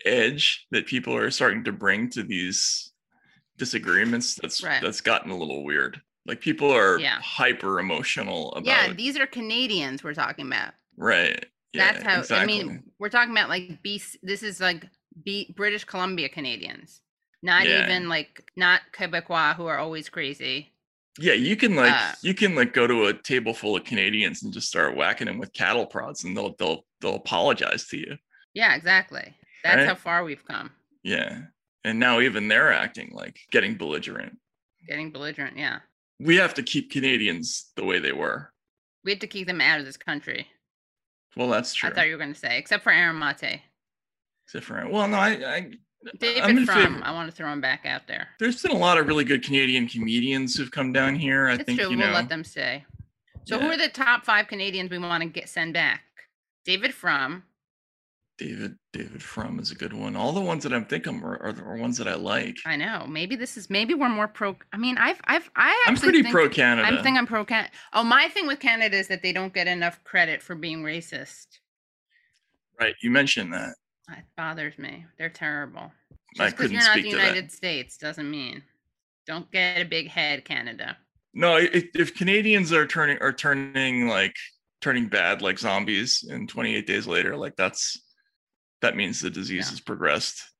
edge that people are starting to bring to these disagreements. That's right. That's gotten a little weird. Like people are yeah. hyper emotional about. Yeah, these are Canadians we're talking about. Right. Yeah, that's how. Exactly. I mean, we're talking about like B C. This is like B, British Columbia Canadians. Not yeah. even like not Quebecois who are always crazy. Yeah, you can like uh, you can like go to a table full of Canadians and just start whacking them with cattle prods, and they'll they'll they'll apologize to you. Yeah, exactly. That's right? How far we've come. Yeah, and now even they're acting like getting belligerent. Getting belligerent, yeah. We have to keep Canadians the way they were. We have to keep them out of this country. Well, that's true. I thought you were going to say, except for Aaron Mate. Except for Aaron. Well, no, I. I David Frum, I want to throw him back out there. There's been a lot of really good Canadian comedians who've come down here. I That's think true. You know, we'll let them stay. So, yeah. Who are the top five Canadians we want to get send back? David Frum. David David Frum is a good one. All the ones that I'm thinking are are, are ones that I like. I know. Maybe this is. Maybe we're more pro. I mean, I've I've I. I'm pretty think, pro Canada. I think I'm pro Canada. Oh, my thing with Canada is that they don't get enough credit for being racist. Right. You mentioned that. It bothers me. They're terrible. Just because you're not the United States doesn't mean don't get a big head, Canada. No, if, if Canadians are turning are turning like turning bad like zombies, and twenty-eight days later, like that's that means the disease yeah. has progressed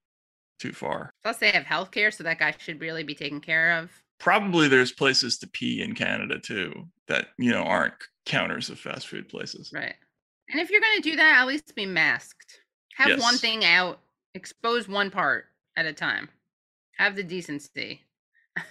too far. Plus, they have healthcare, so that guy should really be taken care of. probably there's places to pee in Canada too that, you know, aren't counters of fast food places. Right. And if you're going to do that, at least be masked. Have yes. one thing out, expose one part at a time. Have the decency.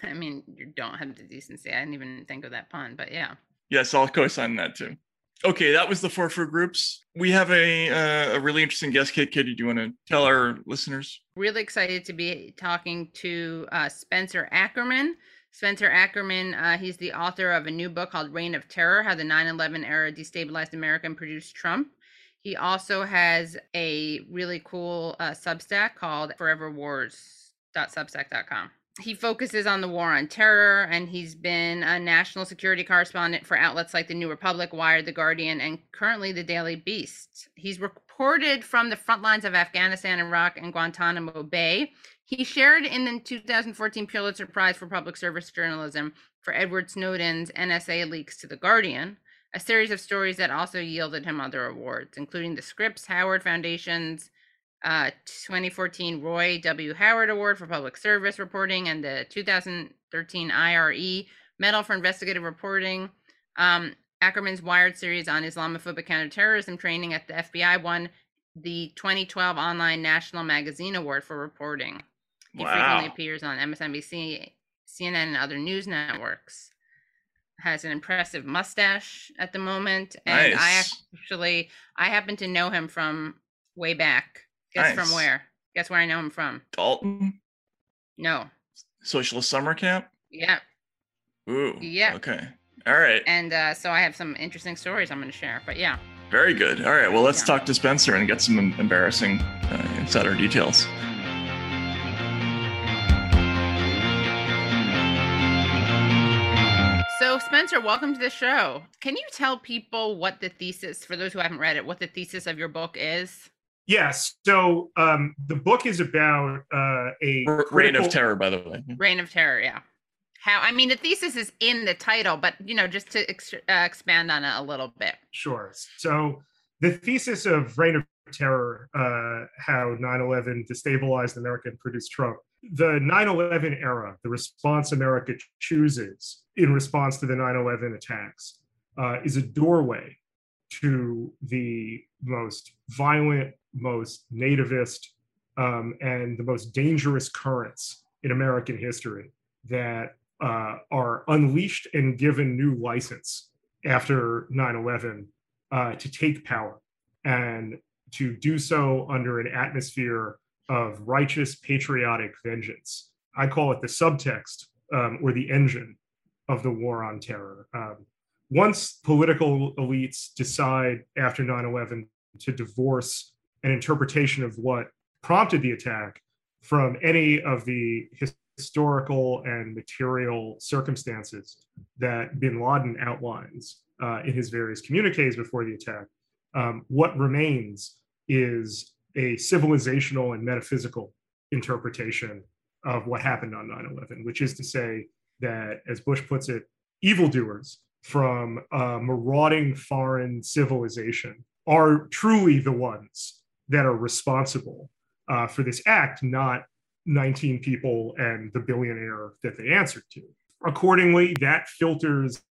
I mean, you don't have the decency. I didn't even think of that pun, but yeah. Yes, I'll co-sign that too. Okay, that was the four food groups. We have a uh, a really interesting guest, Kate. Katie, do you want to tell our listeners? Really excited to be talking to uh, Spencer Ackerman. Spencer Ackerman, uh, he's the author of a new book called Reign of Terror, How the nine eleven Era Destabilized America and Produced Trump. He also has a really cool uh, Substack called forever wars dot substack dot com. He focuses on the war on terror, and he's been a national security correspondent for outlets like The New Republic, Wired, The Guardian, and currently The Daily Beast. He's reported from the front lines of Afghanistan, Iraq, and Guantanamo Bay. He shared in the two thousand fourteen Pulitzer Prize for Public Service Journalism for Edward Snowden's N S A leaks to The Guardian, a series of stories that also yielded him other awards, including the Scripps Howard Foundation's Uh, twenty fourteen Roy W. Howard Award for Public Service Reporting and the two thousand thirteen I R E Medal for Investigative Reporting. Um, Ackerman's Wired series on Islamophobic counterterrorism training at the F B I won the twenty twelve Online National Magazine Award for reporting. He wow. frequently appears on M S N B C, C N N, and other news networks. Has an impressive mustache at the moment, and nice. I actually I happen to know him from way back. Guess nice. From where? Guess where I know him from? Dalton? No. Socialist summer camp? Yeah. Ooh. Yeah. Okay. All right. And uh, so I have some interesting stories I'm going to share, but yeah. Very good. All right. Well, let's yeah. talk to Spencer and get some embarrassing uh, insider details. So Spencer, welcome to the show. Can you tell people what the thesis, for those who haven't read it, what the thesis of your book is? Yes. So um, the book is about uh, a critical... Reign of Terror, by the way. Reign of Terror, yeah. How? I mean, the thesis is in the title, but, you know, just to ex- uh, expand on it a little bit. Sure. So the thesis of Reign of Terror, uh, how nine eleven destabilized America and produced Trump. The nine eleven era, the response America chooses in response to the nine eleven attacks, uh, is a doorway to the most violent, most nativist, um, and the most dangerous currents in American history that uh, are unleashed and given new license after nine eleven uh, to take power and to do so under an atmosphere of righteous patriotic vengeance. I call it the subtext um, or the engine of the war on terror. Um, Once political elites decide after nine eleven to divorce an interpretation of what prompted the attack from any of the historical and material circumstances that bin Laden outlines uh, in his various communiques before the attack, um, what remains is a civilizational and metaphysical interpretation of what happened on nine eleven, which is to say that, as Bush puts it, evildoers from a marauding foreign civilization are truly the ones that are responsible uh, for this act, not nineteen people and the billionaire that they answered to. Accordingly, that filters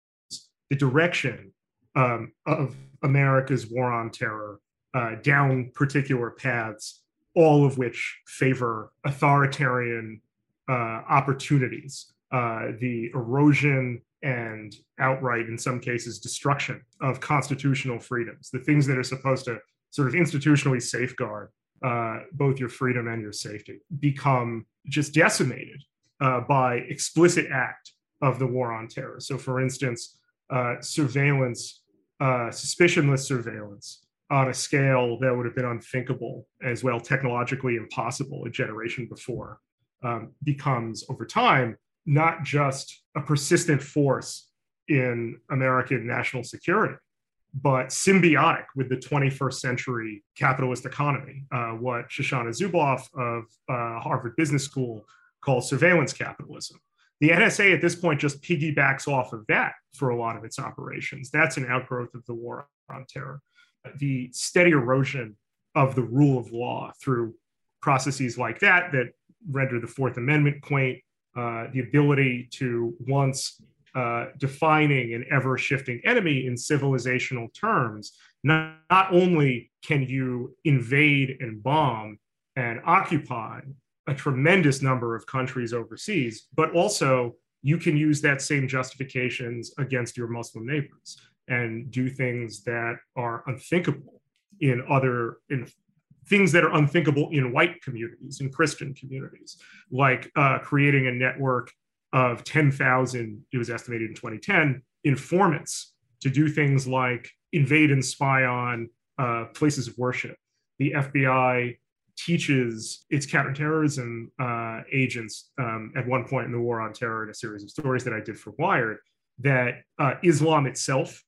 the direction um, of America's war on terror uh, down particular paths, all of which favor authoritarian uh, opportunities, uh, the erosion and outright, in some cases, destruction of constitutional freedoms, the things that are supposed to sort of institutionally safeguard uh, both your freedom and your safety, become just decimated uh, by explicit act of the war on terror. So, for instance, uh, surveillance, uh, suspicionless surveillance on a scale that would have been unthinkable, as well technologically impossible a generation before, um, becomes, over time, not just a persistent force in American national security, but symbiotic with the twenty-first century capitalist economy, uh, what Shoshana Zuboff of uh, Harvard Business School calls surveillance capitalism. The N S A at this point just piggybacks off of that for a lot of its operations. That's an outgrowth of the war on terror. The steady erosion of the rule of law through processes like that that render the Fourth Amendment quaint, uh, the ability to once uh, defining an ever-shifting enemy in civilizational terms, not, not only can you invade and bomb and occupy a tremendous number of countries overseas, but also you can use that same justifications against your Muslim neighbors and do things that are unthinkable in other, in things that are unthinkable in white communities, in Christian communities, like uh, creating a network of ten thousand, it was estimated in twenty ten, informants to do things like invade and spy on uh, places of worship. The F B I teaches its counterterrorism uh, agents um, at one point in the war on terror in a series of stories that I did for Wired that uh, Islam itself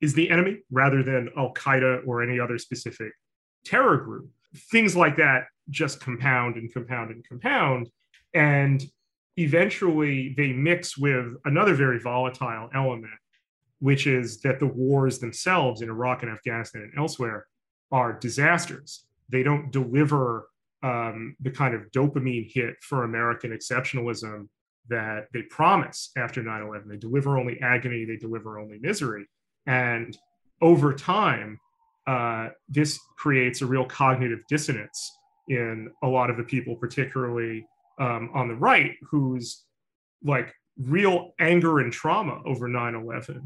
is the enemy rather than Al-Qaeda or any other specific terror group. Things like that just compound and compound and compound. And eventually they mix with another very volatile element, which is that the wars themselves in Iraq and Afghanistan and elsewhere are disasters. They don't deliver um, the kind of dopamine hit for American exceptionalism that they promise after nine eleven. They deliver only agony, they deliver only misery. And over time, uh, this creates a real cognitive dissonance in a lot of the people, particularly um, on the right, whose like real anger and trauma over nine eleven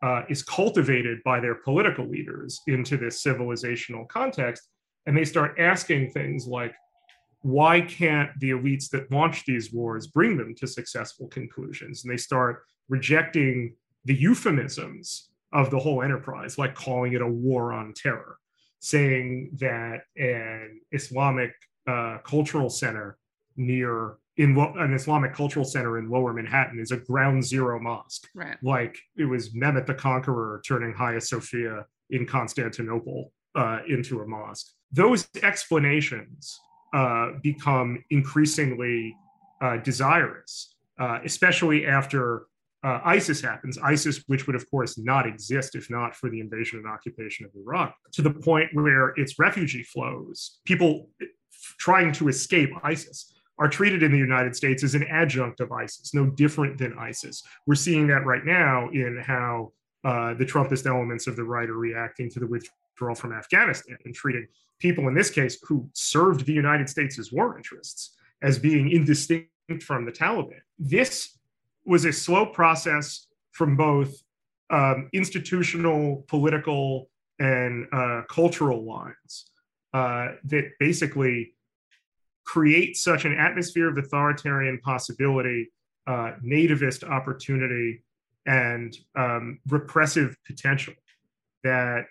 uh, is cultivated by their political leaders into this civilizational context. And they start asking things like, why can't the elites that launch these wars bring them to successful conclusions? And they start rejecting the euphemisms of the whole enterprise, like calling it a war on terror, saying that an Islamic uh, cultural center near, in lo- an Islamic cultural center in Lower Manhattan is a ground zero mosque. Right. Like it was Mehmet the Conqueror turning Hagia Sophia in Constantinople uh, into a mosque. Those explanations uh, become increasingly uh, desirous, uh, especially after uh, ISIS happens, ISIS, which would, of course, not exist if not for the invasion and occupation of Iraq, to the point where its refugee flows, people trying to escape ISIS, are treated in the United States as an adjunct of ISIS, no different than ISIS. We're seeing that right now in how uh, the Trumpist elements of the right are reacting to the withdrawal from Afghanistan and treating people in this case who served the United States as war interests as being indistinct from the Taliban. This was a slow process from both um, institutional, political, and uh, cultural lines uh, that basically create such an atmosphere of authoritarian possibility, uh, nativist opportunity, and um, repressive potential that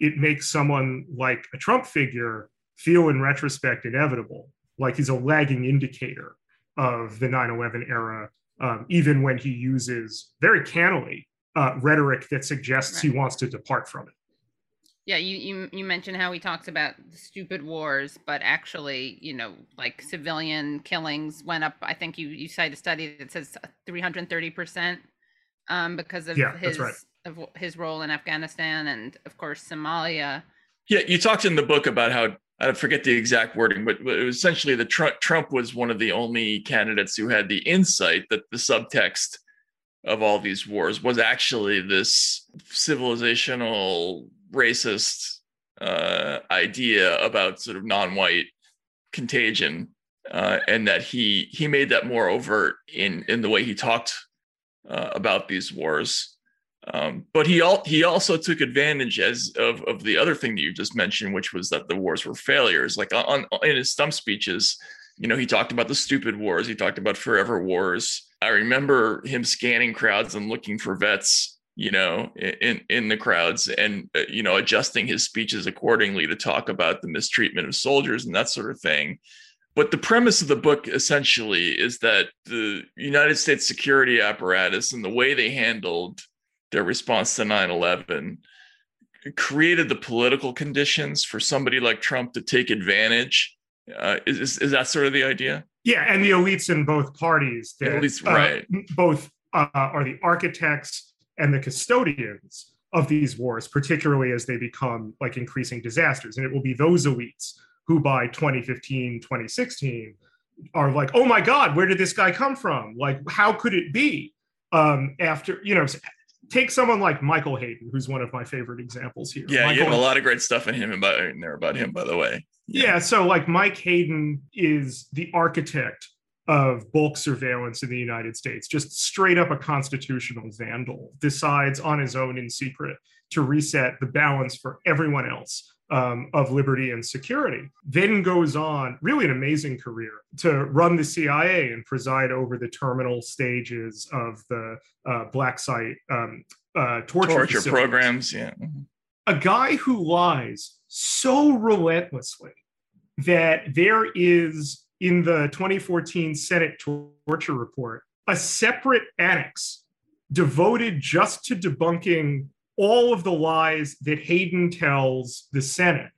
it makes someone like a Trump figure feel in retrospect inevitable, like he's a lagging indicator of the nine eleven era, um, even when he uses very cannily uh, rhetoric that suggests right. he wants to depart from it. Yeah, you, you you mentioned how he talks about stupid wars, but actually, you know, like civilian killings went up. I think you, you cite a study that says three hundred thirty percent um, because of yeah, his... Right. of his role in Afghanistan and, of course, Somalia. Yeah, you talked in the book about how, I forget the exact wording, but it was essentially that Trump, Trump was one of the only candidates who had the insight that the subtext of all these wars was actually this civilizational, racist uh, idea about sort of non-white contagion, uh, and that he he made that more overt in, in the way he talked uh, about these wars. Um, but he al- he also took advantage as of, of the other thing that you just mentioned, which was that the wars were failures. Like on, on in his stump speeches, you know, he talked about the stupid wars. He talked about forever wars. I remember him scanning crowds and looking for vets, you know, in, in the crowds and, uh, you know, adjusting his speeches accordingly to talk about the mistreatment of soldiers and that sort of thing. But the premise of the book essentially is that the United States security apparatus and the way they handled their response to nine eleven created the political conditions for somebody like Trump to take advantage. Uh, is, is that sort of the idea? Yeah, and the elites in both parties, that, elites, right. uh, both uh, are the architects and the custodians of these wars, particularly as they become like increasing disasters. And it will be those elites who by twenty fifteen, twenty sixteen are like, oh my God, where did this guy come from? Like, how could it be? Um, after, you know, take someone like Michael Hayden, who's one of my favorite examples here. Yeah, Michael, you have a lot of great stuff in him about in there about him, by the way. Yeah. yeah, so like Mike Hayden is the architect of bulk surveillance in the United States, just straight up a constitutional vandal, decides on his own in secret to reset the balance for everyone else um, of liberty and security. Then goes on, really an amazing career, to run the C I A and preside over the terminal stages of the uh, black site um, uh, torture, torture programs. Yeah, a guy who lies so relentlessly that there is, in the twenty fourteen Senate torture report, a separate annex devoted just to debunking all of the lies that Hayden tells the Senate,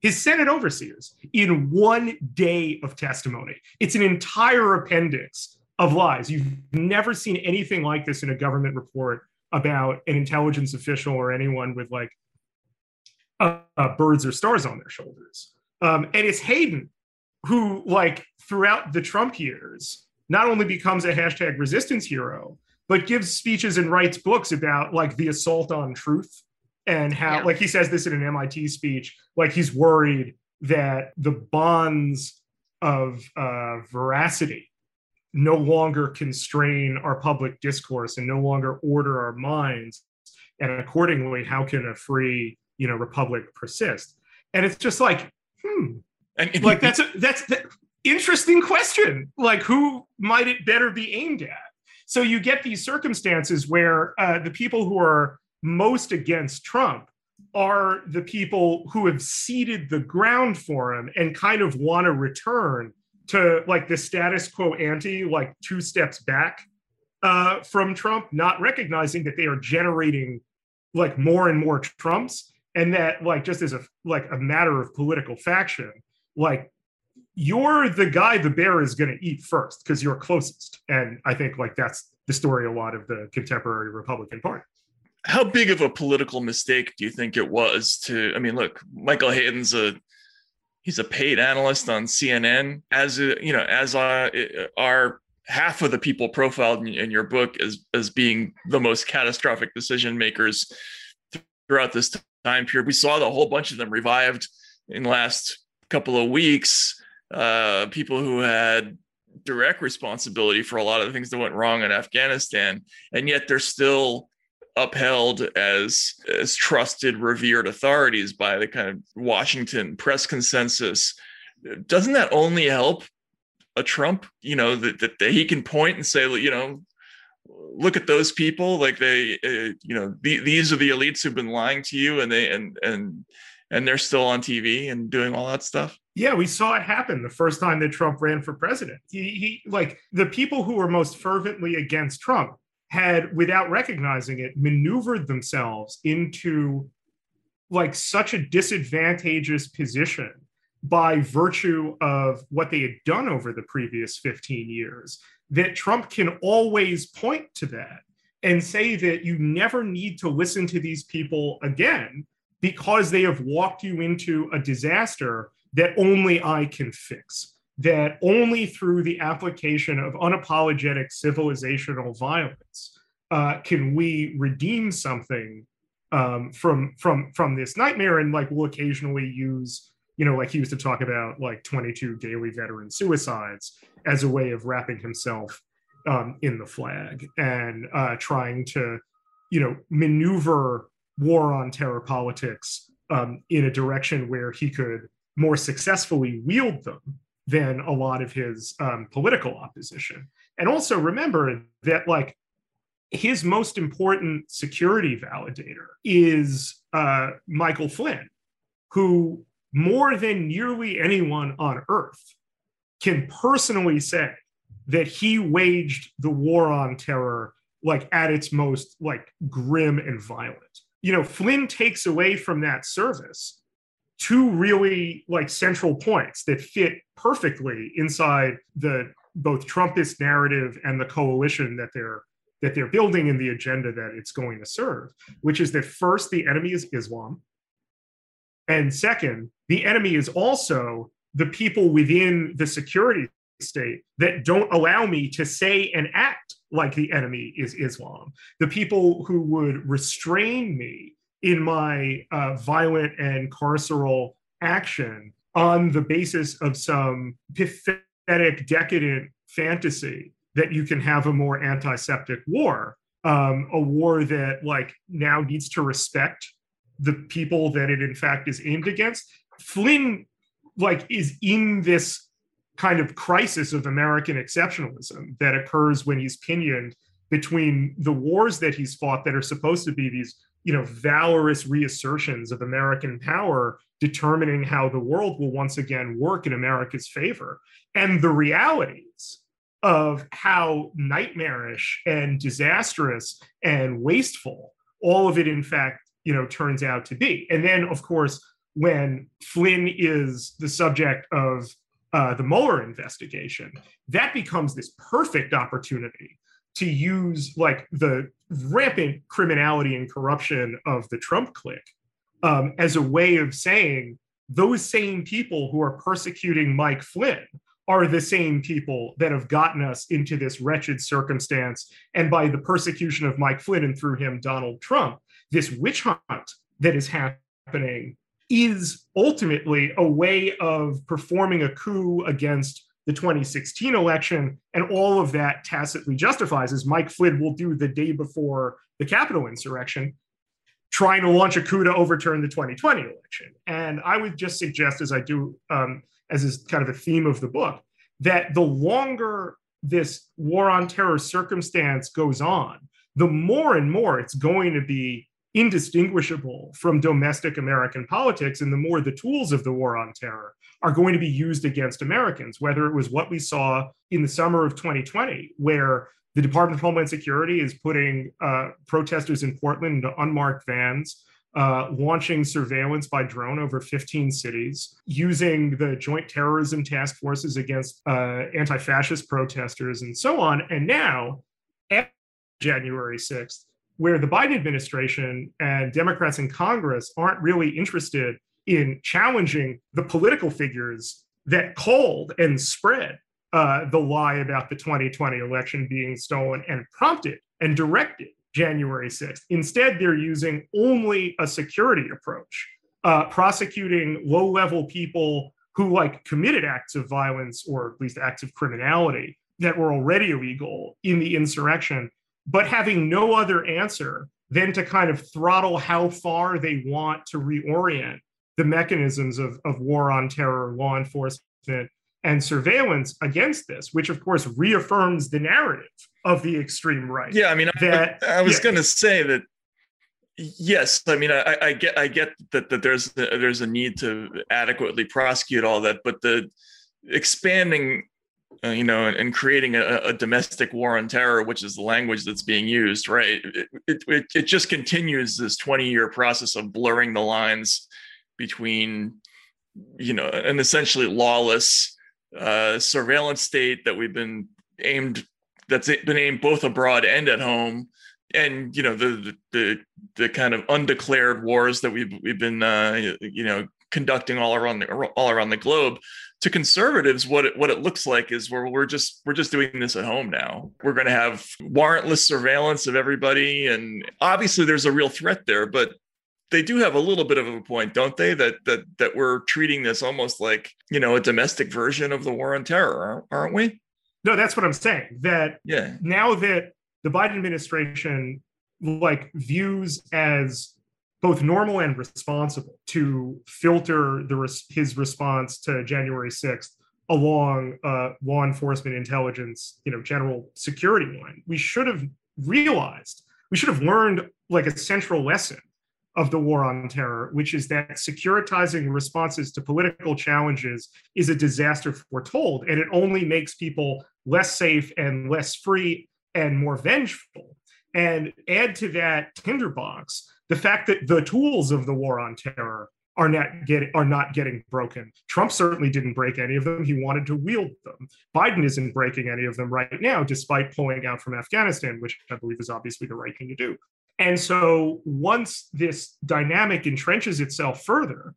his Senate overseers, in one day of testimony. It's an entire appendix of lies. You've never seen anything like this in a government report about an intelligence official or anyone with like uh, uh, birds or stars on their shoulders. Um, and it's Hayden who, like, throughout the Trump years, not only becomes a hashtag resistance hero, but gives speeches and writes books about, like, the assault on truth and how, yeah. like, he says this in an M I T speech, like, he's worried that the bonds of uh, veracity no longer constrain our public discourse and no longer order our minds. And accordingly, how can a free, you know, republic persist? And it's just like, hmm. And like, that's a, that's the interesting question. Like, who might it better be aimed at? So you get these circumstances where uh, the people who are most against Trump are the people who have ceded the ground for him and kind of want to return to like the status quo ante, like two steps back uh, from Trump, not recognizing that they are generating like more and more Trumps, and that like just as a like a matter of political faction, like, you're the guy the bear is going to eat first because you're closest. And I think, like, that's the story a lot of the contemporary Republican Party. How big of a political mistake do you think it was to, I mean, look, Michael Hayden's a, he's a paid analyst on C N N, as, a, you know, as a, are half of the people profiled in, in your book as, as being the most catastrophic decision makers throughout this time period. We saw the whole bunch of them revived in the last couple of weeks, uh, people who had direct responsibility for a lot of the things that went wrong in Afghanistan, and yet they're still upheld as, as trusted, revered authorities by the kind of Washington press consensus. Doesn't that only help a Trump, you know, that, that, that he can point and say, you know, look at those people, like they, uh, you know, the, these are the elites who've been lying to you, and they, and, and, And they're still on T V and doing all that stuff. Yeah, we saw it happen the first time that Trump ran for president. He, he like the people who were most fervently against Trump had, without recognizing it, maneuvered themselves into like such a disadvantageous position by virtue of what they had done over the previous fifteen years that Trump can always point to that and say that you never need to listen to these people again, because they have walked you into a disaster that only I can fix, that only through the application of unapologetic civilizational violence uh, can we redeem something um, from, from, from this nightmare. And like, we'll occasionally use, you know, like he used to talk about like twenty-two daily veteran suicides as a way of wrapping himself um, in the flag and uh, trying to, you know, maneuver war on terror politics um, in a direction where he could more successfully wield them than a lot of his um, political opposition. And also remember that like his most important security validator is uh, Michael Flynn, who more than nearly anyone on earth can personally say that he waged the war on terror like at its most like grim and violent. You know, Flynn takes away from that service two really like central points that fit perfectly inside the both Trumpist narrative and the coalition that they're that they're building and the agenda that it's going to serve, which is that first, the enemy is Islam. And second, the enemy is also the people within the security state that don't allow me to say and act like the enemy is Islam. The people who would restrain me in my uh, violent and carceral action on the basis of some pathetic, decadent fantasy that you can have a more antiseptic war, um, a war that like now needs to respect the people that it in fact is aimed against. Flynn like is in this kind of crisis of American exceptionalism that occurs when he's pinioned between the wars that he's fought that are supposed to be these, you know, valorous reassertions of American power, determining how the world will once again work in America's favor, and the realities of how nightmarish and disastrous and wasteful all of it, in fact, you know, turns out to be. And then, of course, when Flynn is the subject of uh, the Mueller investigation, that becomes this perfect opportunity to use like the rampant criminality and corruption of the Trump clique um, as a way of saying those same people who are persecuting Mike Flynn are the same people that have gotten us into this wretched circumstance. And by the persecution of Mike Flynn and through him, Donald Trump, this witch hunt that is happening is ultimately a way of performing a coup against the twenty sixteen election, and all of that tacitly justifies, as Mike Flynn will do the day before the Capitol insurrection, trying to launch a coup to overturn the twenty twenty election. And I would just suggest, as I do, um, as is kind of a theme of the book, that the longer this war on terror circumstance goes on, the more and more it's going to be indistinguishable from domestic American politics, and the more the tools of the war on terror are going to be used against Americans, whether it was what we saw in the summer of twenty twenty, where the Department of Homeland Security is putting uh, protesters in Portland into unmarked vans, uh, launching surveillance by drone over fifteen cities, using the Joint Terrorism Task Forces against uh, anti-fascist protesters, and so on. And now, after January sixth, where the Biden administration and Democrats in Congress aren't really interested in challenging the political figures that called and spread uh, the lie about the twenty twenty election being stolen and prompted and directed January sixth. Instead, they're using only a security approach, uh, prosecuting low-level people who like committed acts of violence, or at least acts of criminality, that were already illegal in the insurrection, but having no other answer than to kind of throttle how far they want to reorient the mechanisms of, of war on terror, law enforcement, and surveillance against this, which of course reaffirms the narrative of the extreme right. Yeah, I mean, that, I, I was yeah. going to say that, yes, I mean, I, I get I get that, that there's there's a need to adequately prosecute all that, but the expanding, uh, you know, and, and creating a, a domestic war on terror, which is the language that's being used, right? It, it, it, it just continues this twenty-year process of blurring the lines between, you know, an essentially lawless uh, surveillance state that we've been aimed, that's been aimed both abroad and at home, and you know the the the kind of undeclared wars that we've we've been uh, you know conducting all around the all around the globe. To conservatives, what it, what it looks like is we're we're just we're just doing this at home now. We're going to have warrantless surveillance of everybody, and obviously there's a real threat there, but they do have a little bit of a point, don't they? That that that we're treating this almost like, you know, a domestic version of the war on terror, aren't we? No, that's what I'm saying. That yeah. Now that the Biden administration like views as both normal and responsible to filter the res- his response to January sixth along uh, law enforcement, intelligence, you know, general security line, we should have realized, we should have learned like a central lesson of the war on terror, which is that securitizing responses to political challenges is a disaster foretold, and it only makes people less safe and less free and more vengeful. And add to that tinderbox the fact that the tools of the war on terror are not getting are not getting broken. Trump certainly didn't break any of them. He wanted to wield them. Biden isn't breaking any of them right now, despite pulling out from Afghanistan, which I believe is obviously the right thing to do. And so once this dynamic entrenches itself further,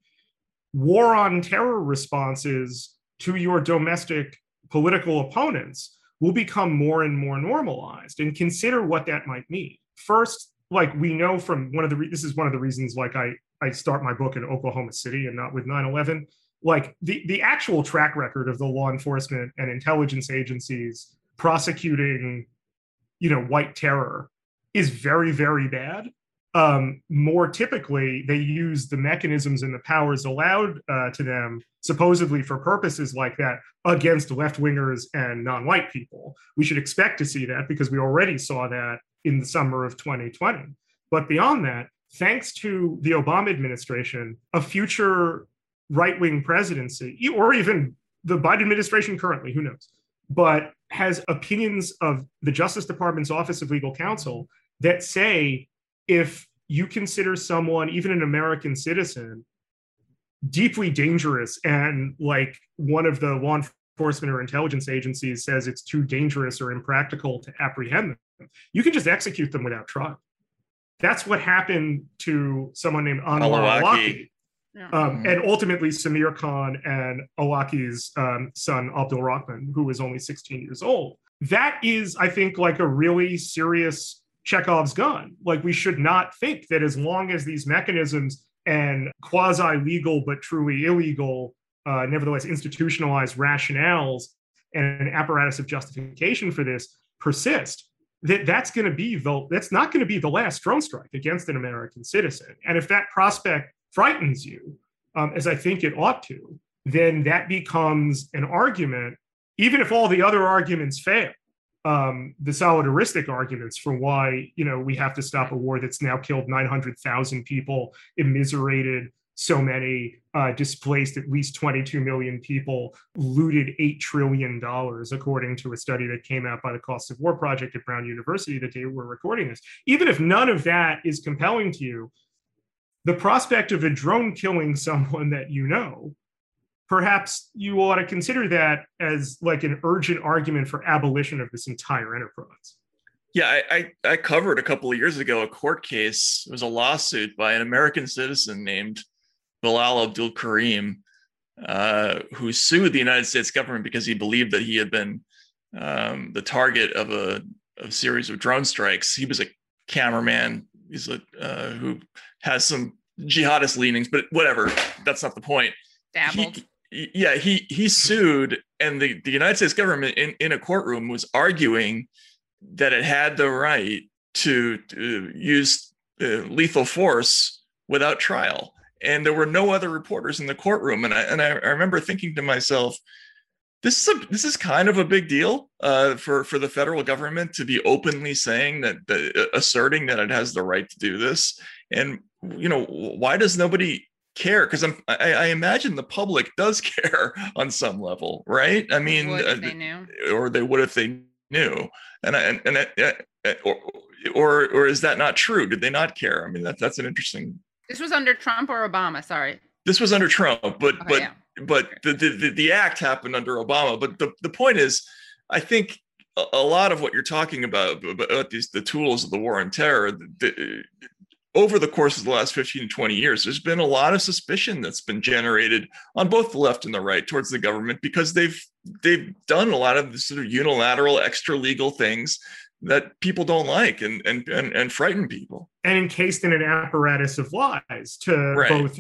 war on terror responses to your domestic political opponents will become more and more normalized, and consider what that might mean. First, like we know from one of the, re- this is one of the reasons like I, I start my book in Oklahoma City and not with nine eleven, like the, the actual track record of the law enforcement and intelligence agencies prosecuting, you know, white terror is very, very bad. Um, more typically, they use the mechanisms and the powers allowed uh, to them, supposedly for purposes like that, against left-wingers and non-white people. We should expect to see that because we already saw that in the summer of twenty twenty. But beyond that, thanks to the Obama administration, a future right-wing presidency, or even the Biden administration currently, who knows, but has opinions of the Justice Department's Office of Legal Counsel that say, if you consider someone, even an American citizen, deeply dangerous and like one of the law enforcement or intelligence agencies says it's too dangerous or impractical to apprehend them, you can just execute them without trial. That's what happened to someone named Anwar al-Awlaki. Yeah. Um, and ultimately Samir Khan and Alaki's um, son, Abdul Rahman, who was only sixteen years old. That is, I think, like a really serious Chekhov's gun. Like, we should not think that as long as these mechanisms and quasi-legal but truly illegal, uh, nevertheless institutionalized rationales and an apparatus of justification for this persist, that that's going to be the that's not going to be the last drone strike against an American citizen. And if that prospect frightens you, um, as I think it ought to, then that becomes an argument, even if all the other arguments fail. Um, the solidaristic arguments for why, you know, we have to stop a war that's now killed nine hundred thousand people, immiserated so many, uh, displaced at least twenty-two million people, looted eight trillion dollars, according to a study that came out by the Cost of War Project at Brown University the day we're recording this. Even if none of that is compelling to you, the prospect of a drone killing someone that you know, perhaps you ought to consider that as like an urgent argument for abolition of this entire enterprise. Yeah, I, I, I covered a couple of years ago a court case. It was a lawsuit by an American citizen named Bilal Abdul Karim, uh, who sued the United States government because he believed that he had been um, the target of a, a series of drone strikes. He was a cameraman he's a, uh, who has some jihadist leanings, but whatever, that's not the point. Dabbled. He, Yeah, he he sued, and the, the United States government in, in a courtroom was arguing that it had the right to, to use uh, lethal force without trial. And there were no other reporters in the courtroom. And I and I, I remember thinking to myself, this is a, this is kind of a big deal uh, for for the federal government to be openly saying that the, asserting that it has the right to do this. And you know, why does nobody care? Because I'm I, I imagine the public does care on some level, right? I mean, would if they knew. Or they would if they knew, and I, and I, or or or is that not true? Did they not care? I mean, that's that's an interesting. This was under Trump or Obama? Sorry, this was under Trump, but okay, but yeah. but the, the the act happened under Obama. But the, the point is, I think a lot of what you're talking about about these the tools of the war on terror. The, the, Over the course of the last fifteen to twenty years, there's been a lot of suspicion that's been generated on both the left and the right towards the government because they've they've done a lot of this sort of unilateral, extra legal things that people don't like and and and, and frighten people. And encased in an apparatus of lies to right. both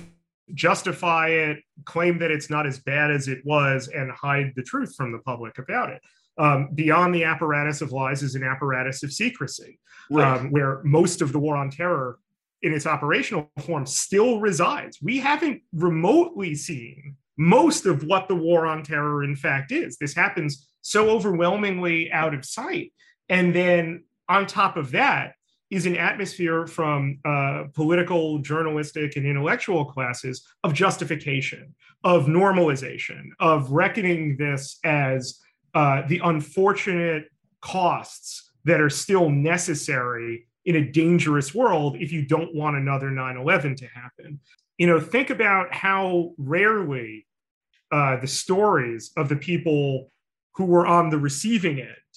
justify it, claim that it's not as bad as it was, and hide the truth from the public about it. Um, beyond the apparatus of lies is an apparatus of secrecy, right. um, where most of the war on terror in its operational form still resides. We haven't remotely seen most of what the war on terror in fact is. This happens so overwhelmingly out of sight. And then on top of that is an atmosphere from uh, political, journalistic, and intellectual classes of justification, of normalization, of reckoning this as uh, the unfortunate costs that are still necessary in a dangerous world if you don't want another nine eleven to happen. You know, think about how rarely uh, the stories of the people who were on the receiving end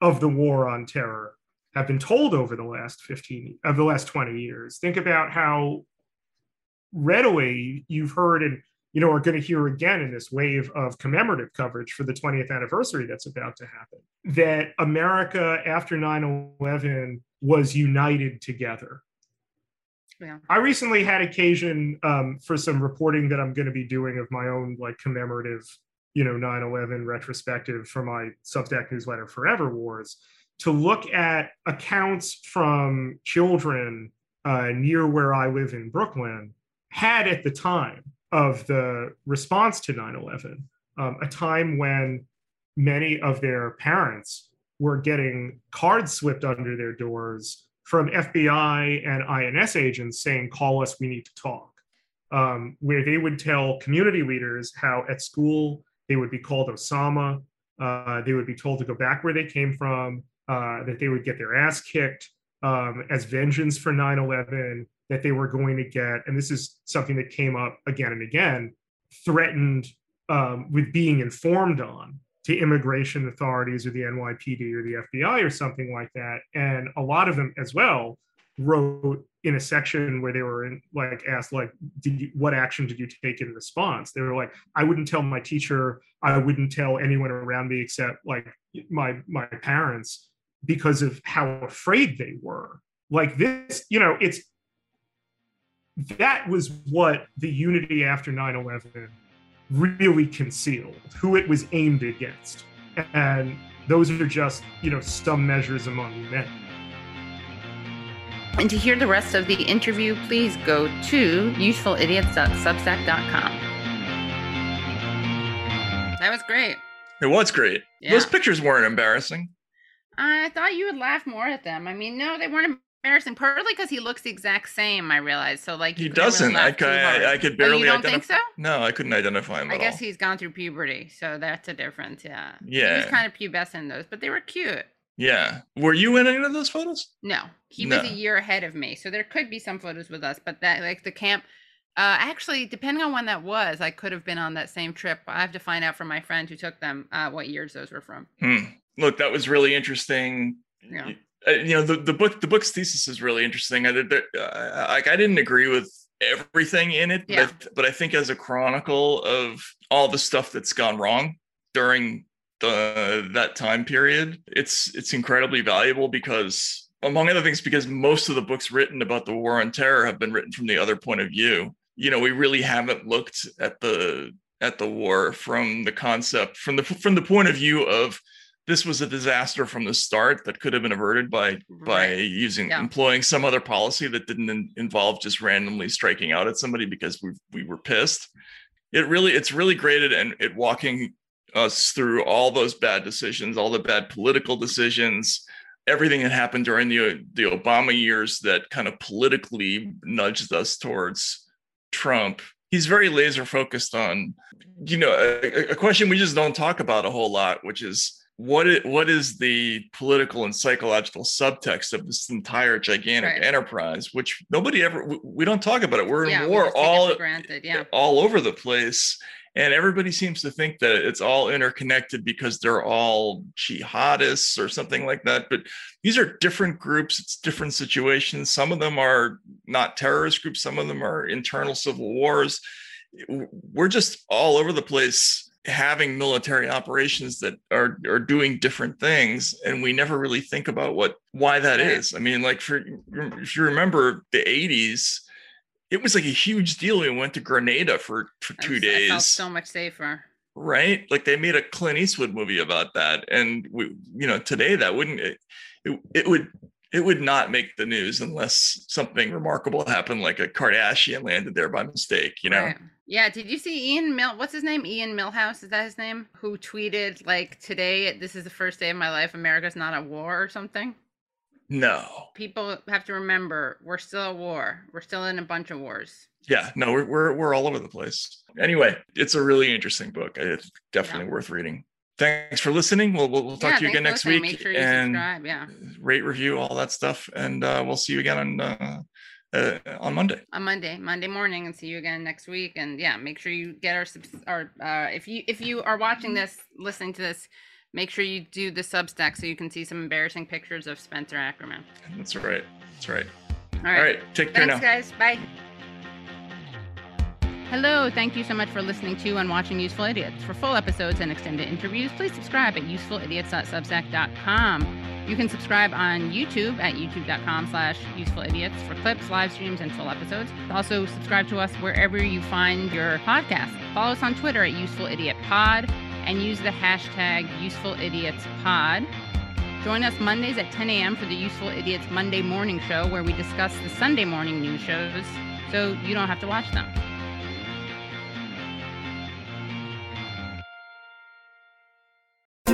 of the war on terror have been told over the last fifteen, of the last twenty years. Think about how readily you've heard, and you know, are going to hear again in this wave of commemorative coverage for the twentieth anniversary that's about to happen, that America after nine eleven was united together. Yeah. I recently had occasion um, for some reporting that I'm going to be doing of my own, like, commemorative, you know, nine eleven retrospective for my Substack newsletter, Forever Wars, to look at accounts from children uh, near where I live in Brooklyn had at the time of the response to nine eleven, um, a time when many of their parents were getting cards slipped under their doors from F B I and I N S agents saying, call us, we need to talk, um, where they would tell community leaders how at school they would be called Osama, uh, they would be told to go back where they came from, uh, that they would get their ass kicked um, as vengeance for nine eleven, that they were going to get, and this is something that came up again and again, threatened um, with being informed on to immigration authorities or the N Y P D or the F B I or something like that. And a lot of them as well wrote in a section where they were in, like, asked, like, did you, what action did you take in response? They were like, I wouldn't tell my teacher, I wouldn't tell anyone around me except, like, my my parents, because of how afraid they were. Like, this, you know, it's, that was what the unity after nine eleven really concealed, who it was aimed against. And those are just, you know, some measures among many. And to hear the rest of the interview, please go to useful idiots dot substack dot com. That was great. It was great. Yeah. Those pictures weren't embarrassing. I thought you would laugh more at them. I mean, no, they weren't embarrassing, partly because he looks the exact same, I realized. So, like, he doesn't. Really I, I, I could barely. Oh, you don't identif- think so? No, I couldn't identify him. I at guess all. He's gone through puberty, so that's a difference. Yeah. Yeah. He was kind of pubescent in those, but they were cute. Yeah. Were you in any of those photos? No, he no. was a year ahead of me, so there could be some photos with us. But that, like, the camp, uh, actually, depending on when that was, I could have been on that same trip. I have to find out from my friend who took them uh, what years those were from. Hmm. Look, that was really interesting. Yeah. Uh, you know, the, the book, the book's thesis is really interesting. I did, uh, like, I didn't agree with everything in it, yeah. but, but I think as a chronicle of all the stuff that's gone wrong during the, that time period, it's, it's incredibly valuable because, among other things, because most of the books written about the war on terror have been written from the other point of view. You know, we really haven't looked at the, at the war from the concept, from the, from the point of view of, this was a disaster from the start that could have been averted by by right. using yeah. employing some other policy that didn't in, involve just randomly striking out at somebody because we we were pissed. It really it's really great at and it walking us through all those bad decisions, all the bad political decisions, everything that happened during the the Obama years that kind of politically nudged us towards Trump. He's very laser focused on, you know, a, a question we just don't talk about a whole lot, which is, What is, what is the political and psychological subtext of this entire gigantic right. enterprise, which nobody ever, we, we don't talk about it. We're in yeah, war we all, yeah. all over the place. And everybody seems to think that it's all interconnected because they're all jihadists or something like that. But these are different groups. It's different situations. Some of them are not terrorist groups. Some of them are internal civil wars. We're just all over the place, having military operations that are are doing different things, and we never really think about what why that is. I mean, like, for if you remember the eighties, it was like a huge deal. We went to Grenada for, for two I, days. I felt so much safer, right? Like, they made a Clint Eastwood movie about that, and we, you know, today that wouldn't it, it, it would it would not make the news unless something remarkable happened, like a Kardashian landed there by mistake, you know. Right. Yeah, did you see Ian Mil? What's his name? Ian Milhouse, is that his name? Who tweeted, like, today, this is the first day of my life, America's not at war or something? No. People have to remember, we're still at war. We're still in a bunch of wars. Yeah, no, we're we're, we're all over the place. Anyway, it's a really interesting book. It's definitely yeah. worth reading. Thanks for listening. We'll we'll, we'll talk yeah, to you again next listening. week. Make sure you and subscribe, yeah. rate, review, all that stuff. And uh, we'll see you again on... Uh, Uh, on Monday. On Monday, Monday morning, and see you again next week. And yeah, make sure you get our our uh, if you if you are watching this, listening to this, make sure you do the Substack so you can see some embarrassing pictures of Spencer Ackerman. That's right. That's right. All right. All right. Take care. Thanks, now. Guys. Bye. Hello, thank you so much for listening to and watching Useful Idiots. For full episodes and extended interviews, please subscribe at useful idiots dot substack dot com. You can subscribe on YouTube at youtube dot com slash useful idiots for clips, live streams, and full episodes. Also, subscribe to us wherever you find your podcast. Follow us on Twitter at useful idiot pod and use the hashtag useful idiots pod. Join us Mondays at ten a m for the Useful Idiots Monday Morning Show, where we discuss the Sunday morning news shows so you don't have to watch them.